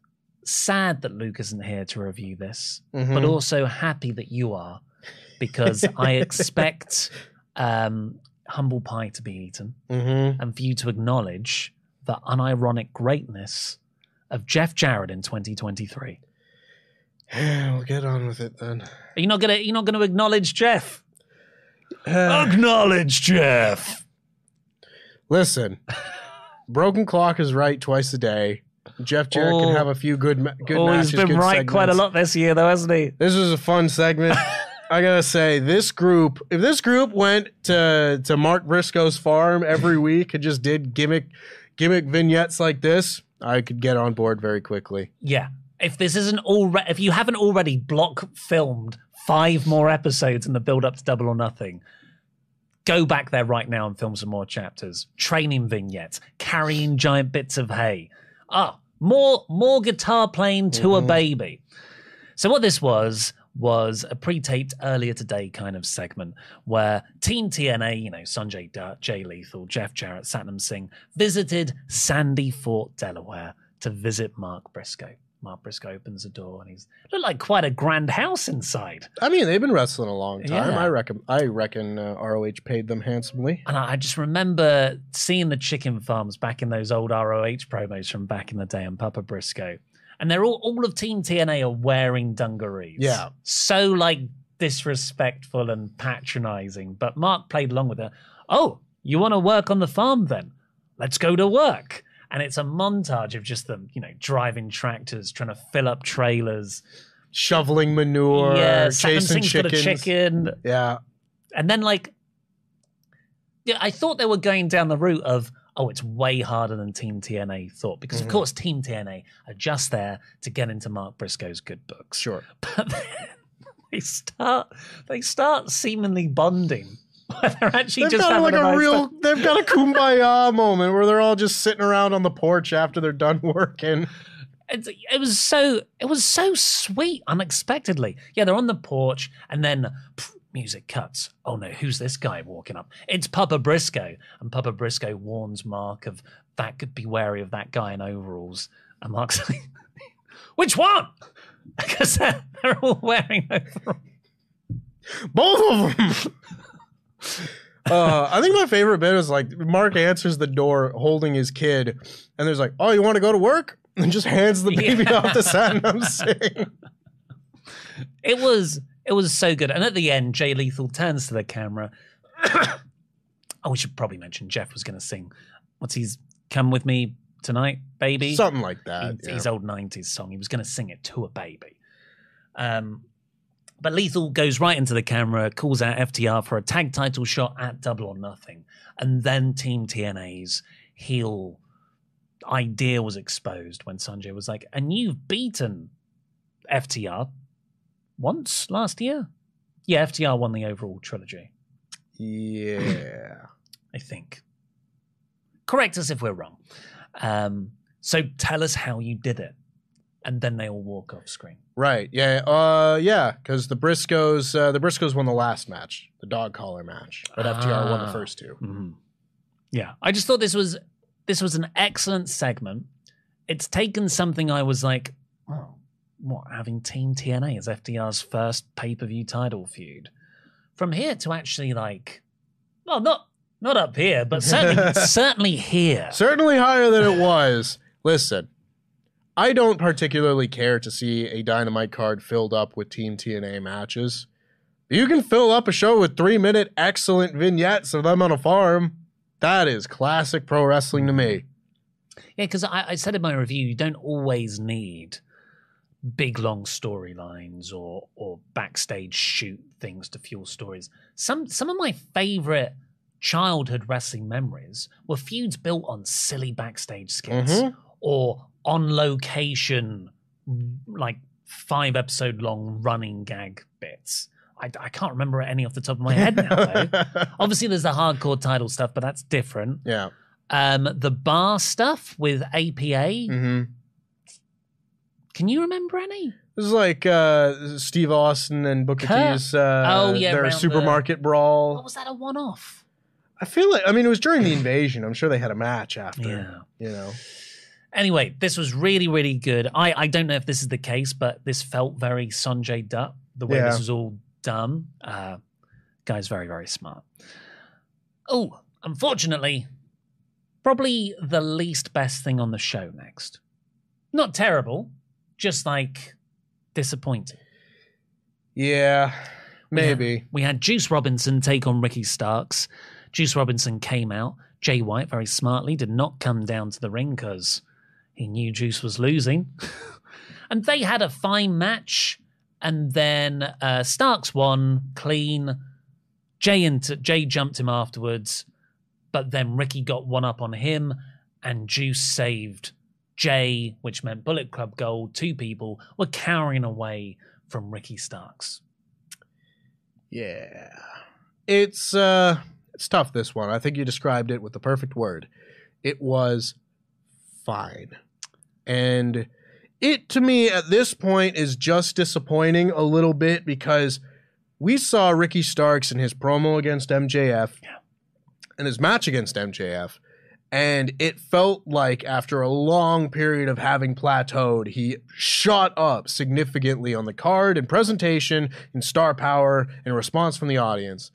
sad that Luke isn't here to review this, mm-hmm. but also happy that you are, because I expect um, humble pie to be eaten mm-hmm. and for you to acknowledge the unironic greatness of Jeff Jarrett in twenty twenty-three. Yeah, we'll get on with it then. Are you not gonna? You're not gonna acknowledge Jeff. Uh, acknowledge Jeff. Listen, broken clock is right twice a day. Jeff Jarrett oh, can have a few good, good oh, matches. He's been good right segments. Quite a lot this year, though, hasn't he? This was a fun segment. I gotta say, this group, if this group went to to Mark Briscoe's farm every week and just did gimmick. Gimmick vignettes like this, I could get on board very quickly. Yeah. If this isn't already, if you haven't already block filmed five more episodes in the build up to Double or Nothing, go back there right now and film some more chapters. Training vignettes, carrying giant bits of hay. Ah, more, more guitar playing to mm-hmm. a baby. So what this was, was a pre-taped earlier today kind of segment where Team T N A, you know, Sanjay Dutt, Jay Lethal, Jeff Jarrett, Satnam Singh, visited Sandy Fort, Delaware to visit Mark Briscoe. Mark Briscoe opens the door and he's looked like quite a grand house inside. I mean, they've been wrestling a long time. Yeah. I reckon, I reckon uh, R O H paid them handsomely. And I, I just remember seeing the chicken farms back in those old R O H promos from back in the day and Papa Briscoe. And they're all, all of Team T N A are wearing dungarees. Yeah. So, like, disrespectful and patronizing. But Mark played along with it. Oh, you want to work on the farm then? Let's go to work. And it's a montage of just them, you know, driving tractors, trying to fill up trailers. Shoveling manure. Yeah, chasing chickens. A chicken. Yeah. And then, like, yeah, I thought they were going down the route of, oh, it's way harder than Team T N A thought. Because, mm-hmm. of course, Team T N A are just there to get into Mark Briscoe's good books. Sure. But then they start, they start seemingly bonding. They're actually they've just got like a nice real time. They've got a kumbaya moment where they're all just sitting around on the porch after they're done working. It's, it was so it was so sweet, unexpectedly. Yeah, they're on the porch, and then pff, music cuts. Oh no, who's this guy walking up? It's Papa Briscoe, and Papa Briscoe warns Mark of that. Could be wary of that guy in overalls. And Mark's like, which one? Because they're, they're all wearing overalls. Both of them. uh, I think my favorite bit is like Mark answers the door holding his kid, and there's like, oh, you want to go to work? And just hands the baby yeah. off to Satnam Singh. It was it was so good. And at the end, Jay Lethal turns to the camera. Oh, we should probably mention Jeff was going to sing. What's his Come With Me Tonight, Baby? Something like that. He, yeah. His old nineties song. He was going to sing it to a baby. Um, but Lethal goes right into the camera, calls out F T R for a tag title shot at Double or Nothing. And then Team T N A's heel idea was exposed when Sanjay was like, and you've beaten F T R once last year? Yeah, F T R won the overall trilogy. Yeah. I think. Correct us if we're wrong. Um, so tell us how you did it. And then they all walk off screen. Right. Yeah. Uh, yeah. Because the Briscoes, uh, the Briscoes won the last match, the dog collar match, but ah. F T R won the first two. Mm-hmm. Yeah. I just thought this was this was an excellent segment. It's taken something I was like, oh, what, having Team T N A as F T R's first pay-per-view title feud. From here to actually like, well, not not up here, but certainly certainly here. Certainly higher than it was. Listen. I don't particularly care to see a Dynamite card filled up with Team T N A matches. You can fill up a show with three-minute excellent vignettes of them on a farm. That is classic pro wrestling to me. Yeah, because I, I said in my review, you don't always need big, long storylines or or backstage shoot things to fuel stories. Some some of my favorite childhood wrestling memories were feuds built on silly backstage skits mm-hmm. or on location, like five episode long running gag bits. I, I can't remember any off the top of my head now, though. Obviously, there's the hardcore title stuff, but that's different. Yeah. Um, the bar stuff with A P A. Mm-hmm. Can you remember any? This is like uh, Steve Austin and Booker T's uh, oh, yeah, their supermarket the... brawl. What was that, a one-off? I feel like, I mean, it was during the invasion. I'm sure they had a match after, yeah. you know. Anyway, this was really, really good. I, I don't know if this is the case, but this felt very Sanjay Dutt, the way yeah. this was all done. Uh, guy's very, very smart. Oh, unfortunately, probably the least best thing on the show next. Not terrible, just like disappointing. Yeah, maybe. We had, we had Juice Robinson take on Ricky Starks. Juice Robinson came out. Jay White, very smartly, did not come down to the ring because he knew Juice was losing. And they had a fine match. And then uh, Starks won clean. Jay, into, Jay jumped him afterwards. But then Ricky got one up on him. And Juice saved Jay, which meant Bullet Club Gold. Two people were carrying away from Ricky Starks. Yeah. It's, uh, it's tough, this one. I think you described it with the perfect word. It was fine. And it, to me, at this point, is just disappointing a little bit because we saw Ricky Starks in his promo against M J F yeah. and his match against M J F, and it felt like after a long period of having plateaued, he shot up significantly on the card and presentation and star power and response from the audience.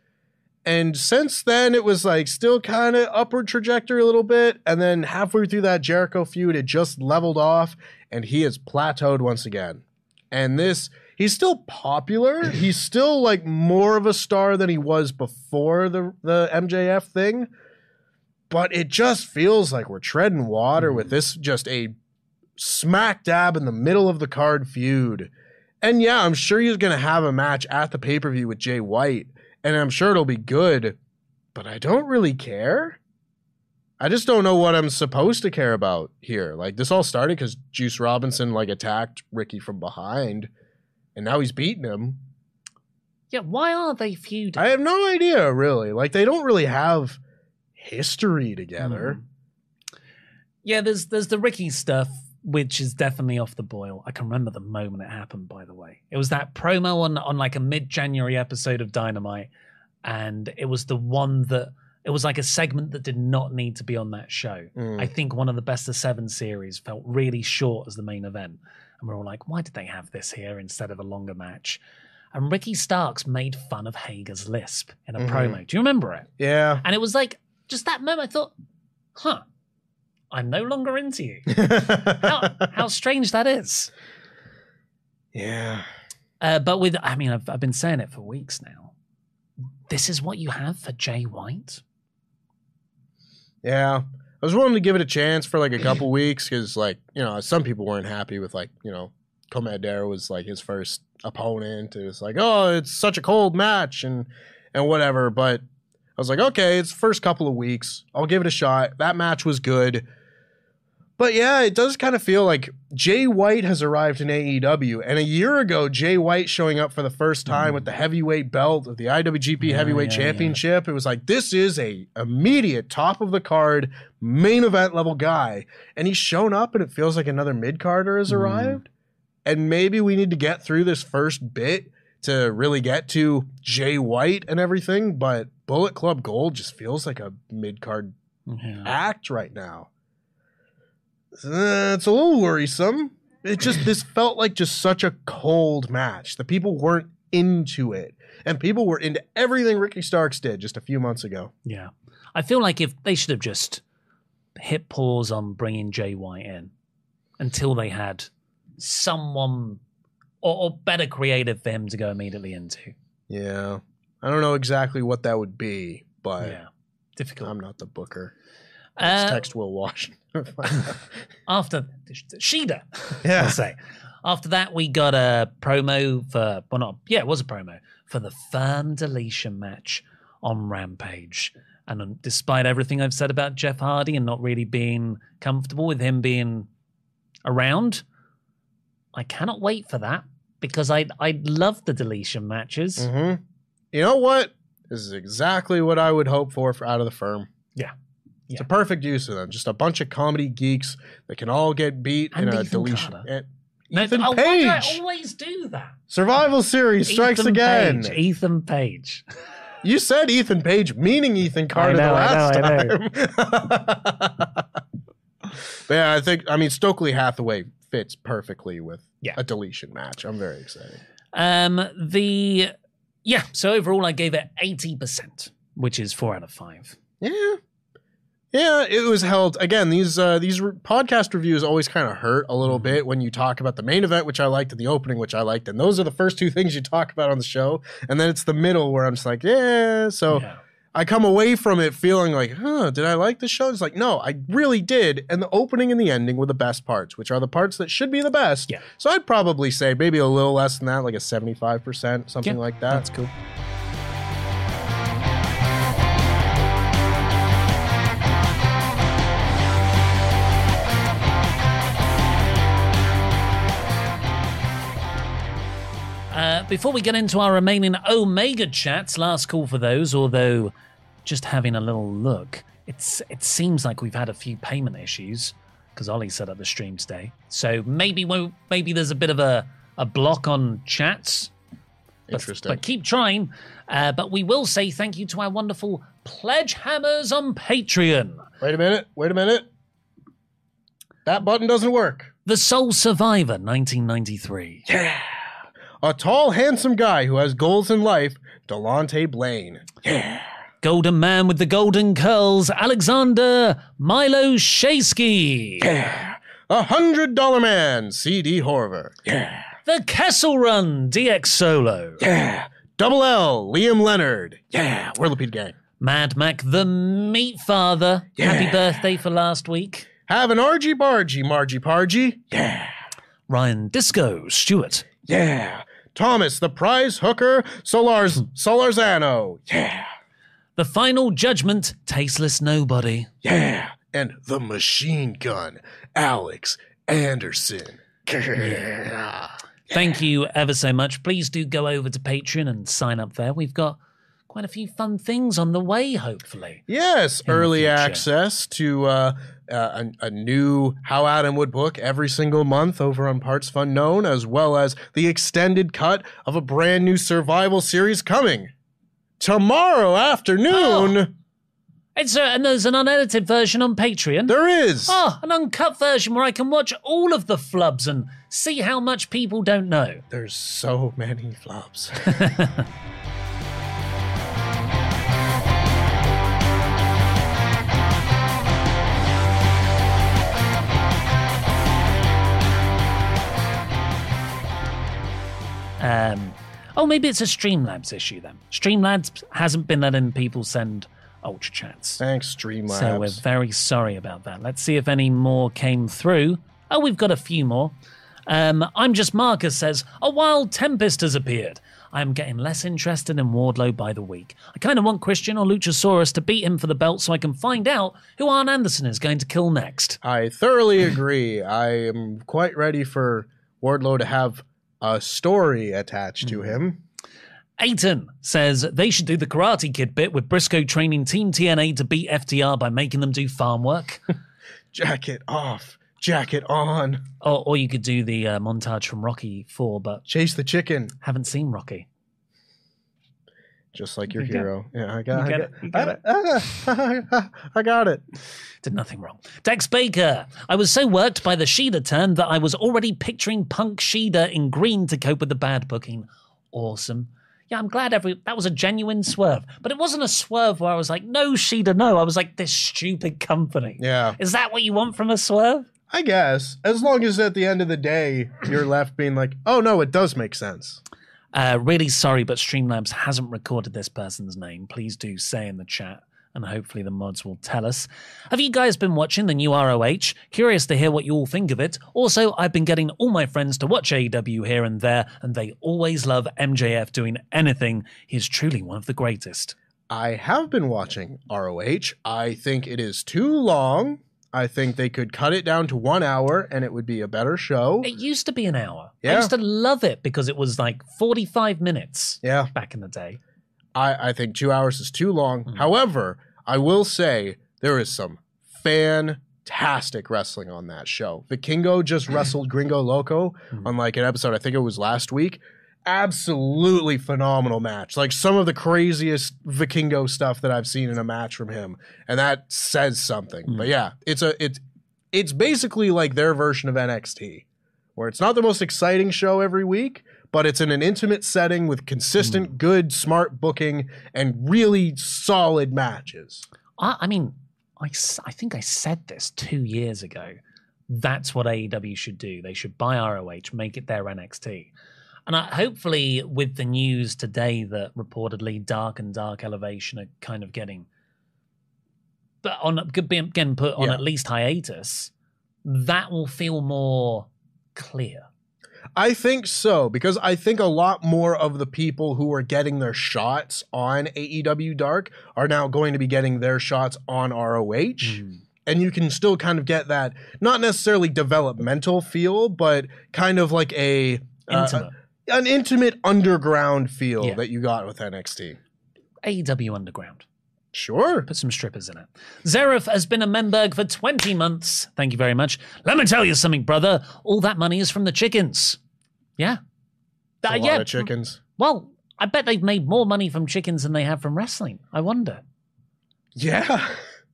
And since then, it was like still kind of upward trajectory a little bit. And then halfway through that Jericho feud, it just leveled off and he has plateaued once again. And this, he's still popular. He's still like more of a star than he was before the, the M J F thing. But it just feels like we're treading water with this just a smack dab in the middle of the card feud. And yeah, I'm sure he's going to have a match at the pay-per-view with Jay White. And I'm sure it'll be good, but I don't really care. I just don't know what I'm supposed to care about here. Like, this all started because Juice Robinson, like, attacked Ricky from behind, and now he's beating him. Yeah, why are they feuding? I have no idea, really. Like, they don't really have history together. Mm. Yeah, there's there's the Ricky stuff, which is definitely off the boil. I can remember the moment it happened, by the way. It was that promo on, on like, a mid-January episode of Dynamite, and it was the one that... It was like a segment that did not need to be on that show. Mm. I think one of the Best of Seven series felt really short as the main event. And we're all like, why did they have this here instead of a longer match? And Ricky Starks made fun of Hager's lisp in a mm-hmm. promo. Do you remember it? Yeah. And it was like, just that moment I thought, huh, I'm no longer into you. how, how strange that is. Yeah. Uh, but with, I mean, I've, I've been saying it for weeks now. This is what you have for Jay White? Yeah, I was willing to give it a chance for like a couple weeks because, like, you know, some people weren't happy with, like, you know, Comadero was like his first opponent. It was like, oh, it's such a cold match and and whatever. But I was like, okay, it's the first couple of weeks. I'll give it a shot. That match was good. But yeah, it does kind of feel like Jay White has arrived in A E W. And a year ago, Jay White showing up for the first time mm. with the heavyweight belt of the I W G P yeah, Heavyweight yeah, Championship. Yeah. It was like, this is a immediate top of the card, main event level guy. And he's shown up and it feels like another mid-carder has mm. arrived. And maybe we need to get through this first bit to really get to Jay White and everything. But Bullet Club Gold just feels like a mid-card yeah. act right now. Uh, it's a little worrisome. It just, this felt like just such a cold match. The people weren't into it. And people were into everything Ricky Starks did just a few months ago. Yeah. I feel like if they should have just hit pause on bringing Jay White in until they had someone or, or better creative for him to go immediately into. Yeah. I don't know exactly what that would be, but yeah. Difficult. I'm not the booker. Let's uh, text Will Washington. After Shida, yeah. I'll say. After that, we got a promo for, well, not, yeah, it was a promo for the Firm Deletion match on Rampage. And um, despite everything I've said about Jeff Hardy and not really being comfortable with him being around, I cannot wait for that because I I love the deletion matches. Mm-hmm. You know what? This is exactly what I would hope for, for out of the Firm. Yeah. Yeah. It's a perfect use of them. Just a bunch of comedy geeks that can all get beat and in a Ethan deletion. And no, Ethan oh, Page. Why do I always do that? Survival Series Ethan strikes Page, again. Ethan Page. You said Ethan Page, meaning Ethan Carter know, the last I know, time. I know. Yeah, I think, I mean, Stokely Hathaway fits perfectly with yeah. a deletion match. I'm very excited. Um, the, yeah, so overall I gave it eighty percent, which is four out of five. Yeah. Yeah, it was held, again, these uh, these re podcast reviews always kind of hurt a little bit when you talk about the main event, which I liked, and the opening, which I liked, and those are the first two things you talk about on the show, and then it's the middle where I'm just like, yeah, so yeah. I come away from it feeling like, huh, did I like the show? It's like, no, I really did, and the opening and the ending were the best parts, which are the parts that should be the best, yeah. So I'd probably say maybe a little less than that, like a seventy-five percent, something yeah, like that. That's cool. Before we get into our remaining Omega chats, last call for those, although just having a little look, it's it seems like we've had a few payment issues because Ollie set up the stream today. So maybe we'll, maybe there's a bit of a, a block on chats. But, Interesting. But keep trying. Uh, but we will say thank you to our wonderful Pledge Hammers on Patreon. Wait a minute. Wait a minute. That button doesn't work. The Soul Survivor nineteen ninety-three. Yeah. A tall, handsome guy who has goals in life, Delonte Blaine. Yeah. Golden man with the golden curls, Alexander Miloshaysky. Yeah. A hundred dollar man, C D Horver. Yeah. The Kessel Run, D X Solo. Yeah. Double L, Liam Leonard. Yeah. We're Lipid Gang. Mad Mac, the Meat Father. Yeah. Happy birthday for last week. Have an argy bargy, Margie Pargy. Yeah. Ryan Disco Stewart. Yeah. Thomas, the prize hooker, Solars Solarzano. Yeah. The Final Judgment, Tasteless Nobody. Yeah, and the Machine Gun, Alex Anderson. Yeah. Thank you ever so much. Please do go over to Patreon and sign up there. We've got quite a few fun things on the way, hopefully. Yes, early access to uh, uh, a, a new How Adam Would Book every single month over on Parts Fun Known, as well as the extended cut of a brand new Survival Series coming tomorrow afternoon. Oh. It's a, and there's an unedited version on Patreon. There is. Oh, an uncut version where I can watch all of the flubs and see how much people don't know. There's so many flubs. um, oh, maybe it's a Streamlabs issue then. Streamlabs hasn't been letting people send Ultra Chats. Thanks, Streamlabs. So we're very sorry about that. Let's see if any more came through. Oh, we've got a few more. Um, I'm Just Marcus says, a wild Tempest has appeared. I'm getting less interested in Wardlow by the week. I kind of want Christian or Luchasaurus to beat him for the belt so I can find out who Arn Anderson is going to kill next. I thoroughly agree. I am quite ready for Wardlow to have a story attached to him. Aiton says they should do the Karate Kid bit with Briscoe training Team T N A to beat F T R by making them do farm work. Jacket off, jacket on. Or, or you could do the uh, montage from Rocky four, but... Chase the chicken. Haven't seen Rocky. Just like your you hero. It. Yeah, I got, I got, it. got it. I, I, I got it. Did nothing wrong. Dex Baker. I was so worked by the Shida turn that I was already picturing Punk Shida in green to cope with the bad booking. Awesome. Yeah, I'm glad every that was a genuine swerve. But it wasn't a swerve where I was like, no, Shida, no. I was like, this stupid company. Yeah. Is that what you want from a swerve? I guess. As long as at the end of the day, you're left being like, oh, no, it does make sense. Uh, really sorry, but Streamlabs hasn't recorded this person's name. Please do say in the chat, and hopefully the mods will tell us. Have you guys been watching the new R O H? Curious to hear what you all think of it. Also, I've been getting all my friends to watch A E W here and there, and they always love M J F doing anything. He is truly one of the greatest. I have been watching R O H. I think it is too long. I think they could cut it down to one hour and it would be a better show. It used to be an hour. Yeah. I used to love it because it was like forty-five minutes yeah. back in the day. I, I think two hours is too long. Mm. However, I will say there is some fantastic wrestling on that show. Vikingo just wrestled Gringo Loco mm. on like an episode, I think it was last week. Absolutely phenomenal match. Like some of the craziest Vikingo stuff that I've seen in a match from him. And that says something. Mm. But yeah, it's a it's it's basically like their version of N X T, where it's not the most exciting show every week, but it's in an intimate setting with consistent, mm. good, smart booking and really solid matches. I, I mean, I, I think I said this two years ago. That's what A E W should do. They should buy R O H, make it their N X T. And I, hopefully with the news today that reportedly Dark and Dark Elevation are kind of getting, but on could be again put on yeah. at least hiatus, that will feel more clear. I think so, because I think a lot more of the people who are getting their shots on A E W Dark are now going to be getting their shots on R O H. Mm. And you can still kind of get that, not necessarily developmental feel, but kind of like a, intimate. Uh, an intimate underground feel yeah. that you got with N X T. A E W Underground. Sure. Put some strippers in it. Zareth has been a Memberg for twenty months. Thank you very much. Let me tell you something, brother. All that money is from the chickens. Yeah. That's a uh, lot yeah. of chickens. Well, I bet they've made more money from chickens than they have from wrestling. I wonder. Yeah.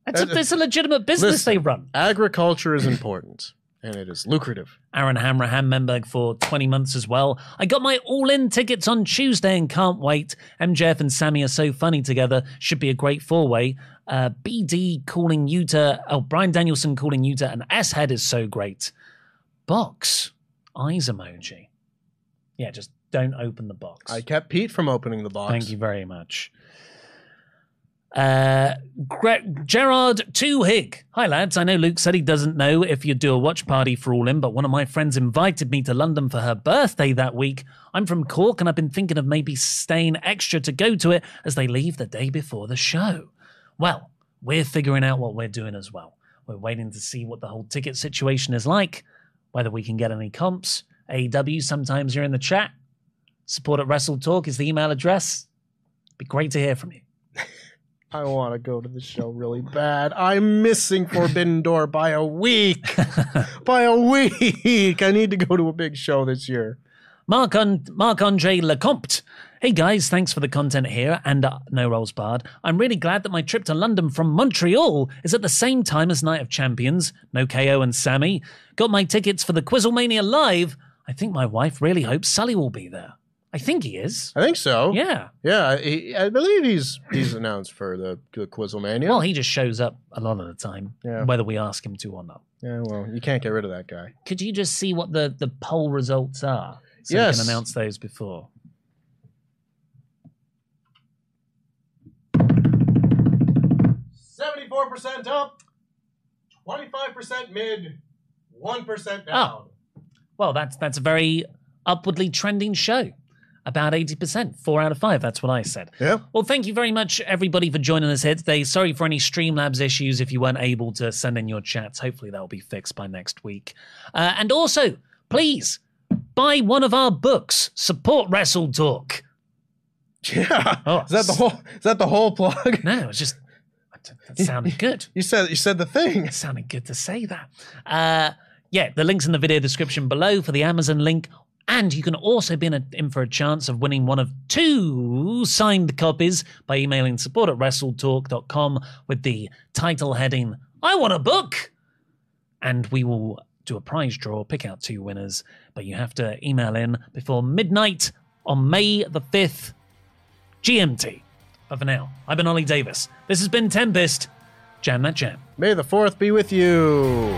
It's a, it's a legitimate business Listen, they run. Agriculture is important. And it is lucrative. Aaron Hamraham, Memberg for twenty months as well. I got my all-in tickets on Tuesday and can't wait. M J F and Sammy are so funny together. Should be a great four-way. Uh, B D calling Utah. Oh, Brian Danielson calling Utah. And S-Head is so great. Box. Eyes emoji. Yeah, just don't open the box. I kept Pete from opening the box. Thank you very much. Uh, Gre- Gerard Two Hig. Hi, lads. I know Luke said he doesn't know if you do a watch party for All In, but one of my friends invited me to London for her birthday that week. I'm from Cork, and I've been thinking of maybe staying extra to go to it as they leave the day before the show. Well, we're figuring out what we're doing as well. We're waiting to see what the whole ticket situation is like, whether we can get any comps. A E W, sometimes you're in the chat. Support at WrestleTalk is the email address. Be great to hear from you. I want to go to the show really bad. I'm missing Forbidden Door by a week. By a week. I need to go to a big show this year. Marc on, Marc-Andre Lecompte. Hey guys, thanks for the content here and uh, no rolls barred. I'm really glad that my trip to London from Montreal is at the same time as Night of Champions, No K O and Sammy. Got my tickets for the Quizzlemania Live. I think my wife really hopes Sully will be there. I think he is. I think so. Yeah. Yeah, he, I believe he's he's announced for the, the Quizzlemania. Well, he just shows up a lot of the time, yeah. Whether we ask him to or not. Yeah, well, you can't get rid of that guy. Could you just see what the, the poll results are? So yes. We can announce those before. seventy-four percent up, twenty-five percent mid, one percent down. Oh. Well, that's, that's a very upwardly trending show. About eighty percent, four out of five. That's what I said. Yeah. Well, thank you very much, everybody, for joining us here today. Sorry for any Streamlabs issues if you weren't able to send in your chats. Hopefully that'll be fixed by next week. Uh, and also, please, buy one of our books. Support WrestleTalk. Yeah. Oh, is that the whole, is that the whole plug? No, it's just... That sounded good. You said you said the thing. It sounded good to say that. Uh, yeah, the link's in the video description below for the Amazon link. And you can also be in, a, in for a chance of winning one of two signed copies by emailing support at WrestleTalk dot com with the title heading, I want a book. And we will do a prize draw, pick out two winners. But you have to email in before midnight on May the fifth, G M T. But for now, I've been Ollie Davis. This has been Tempest. Jam that jam. May the fourth be with you.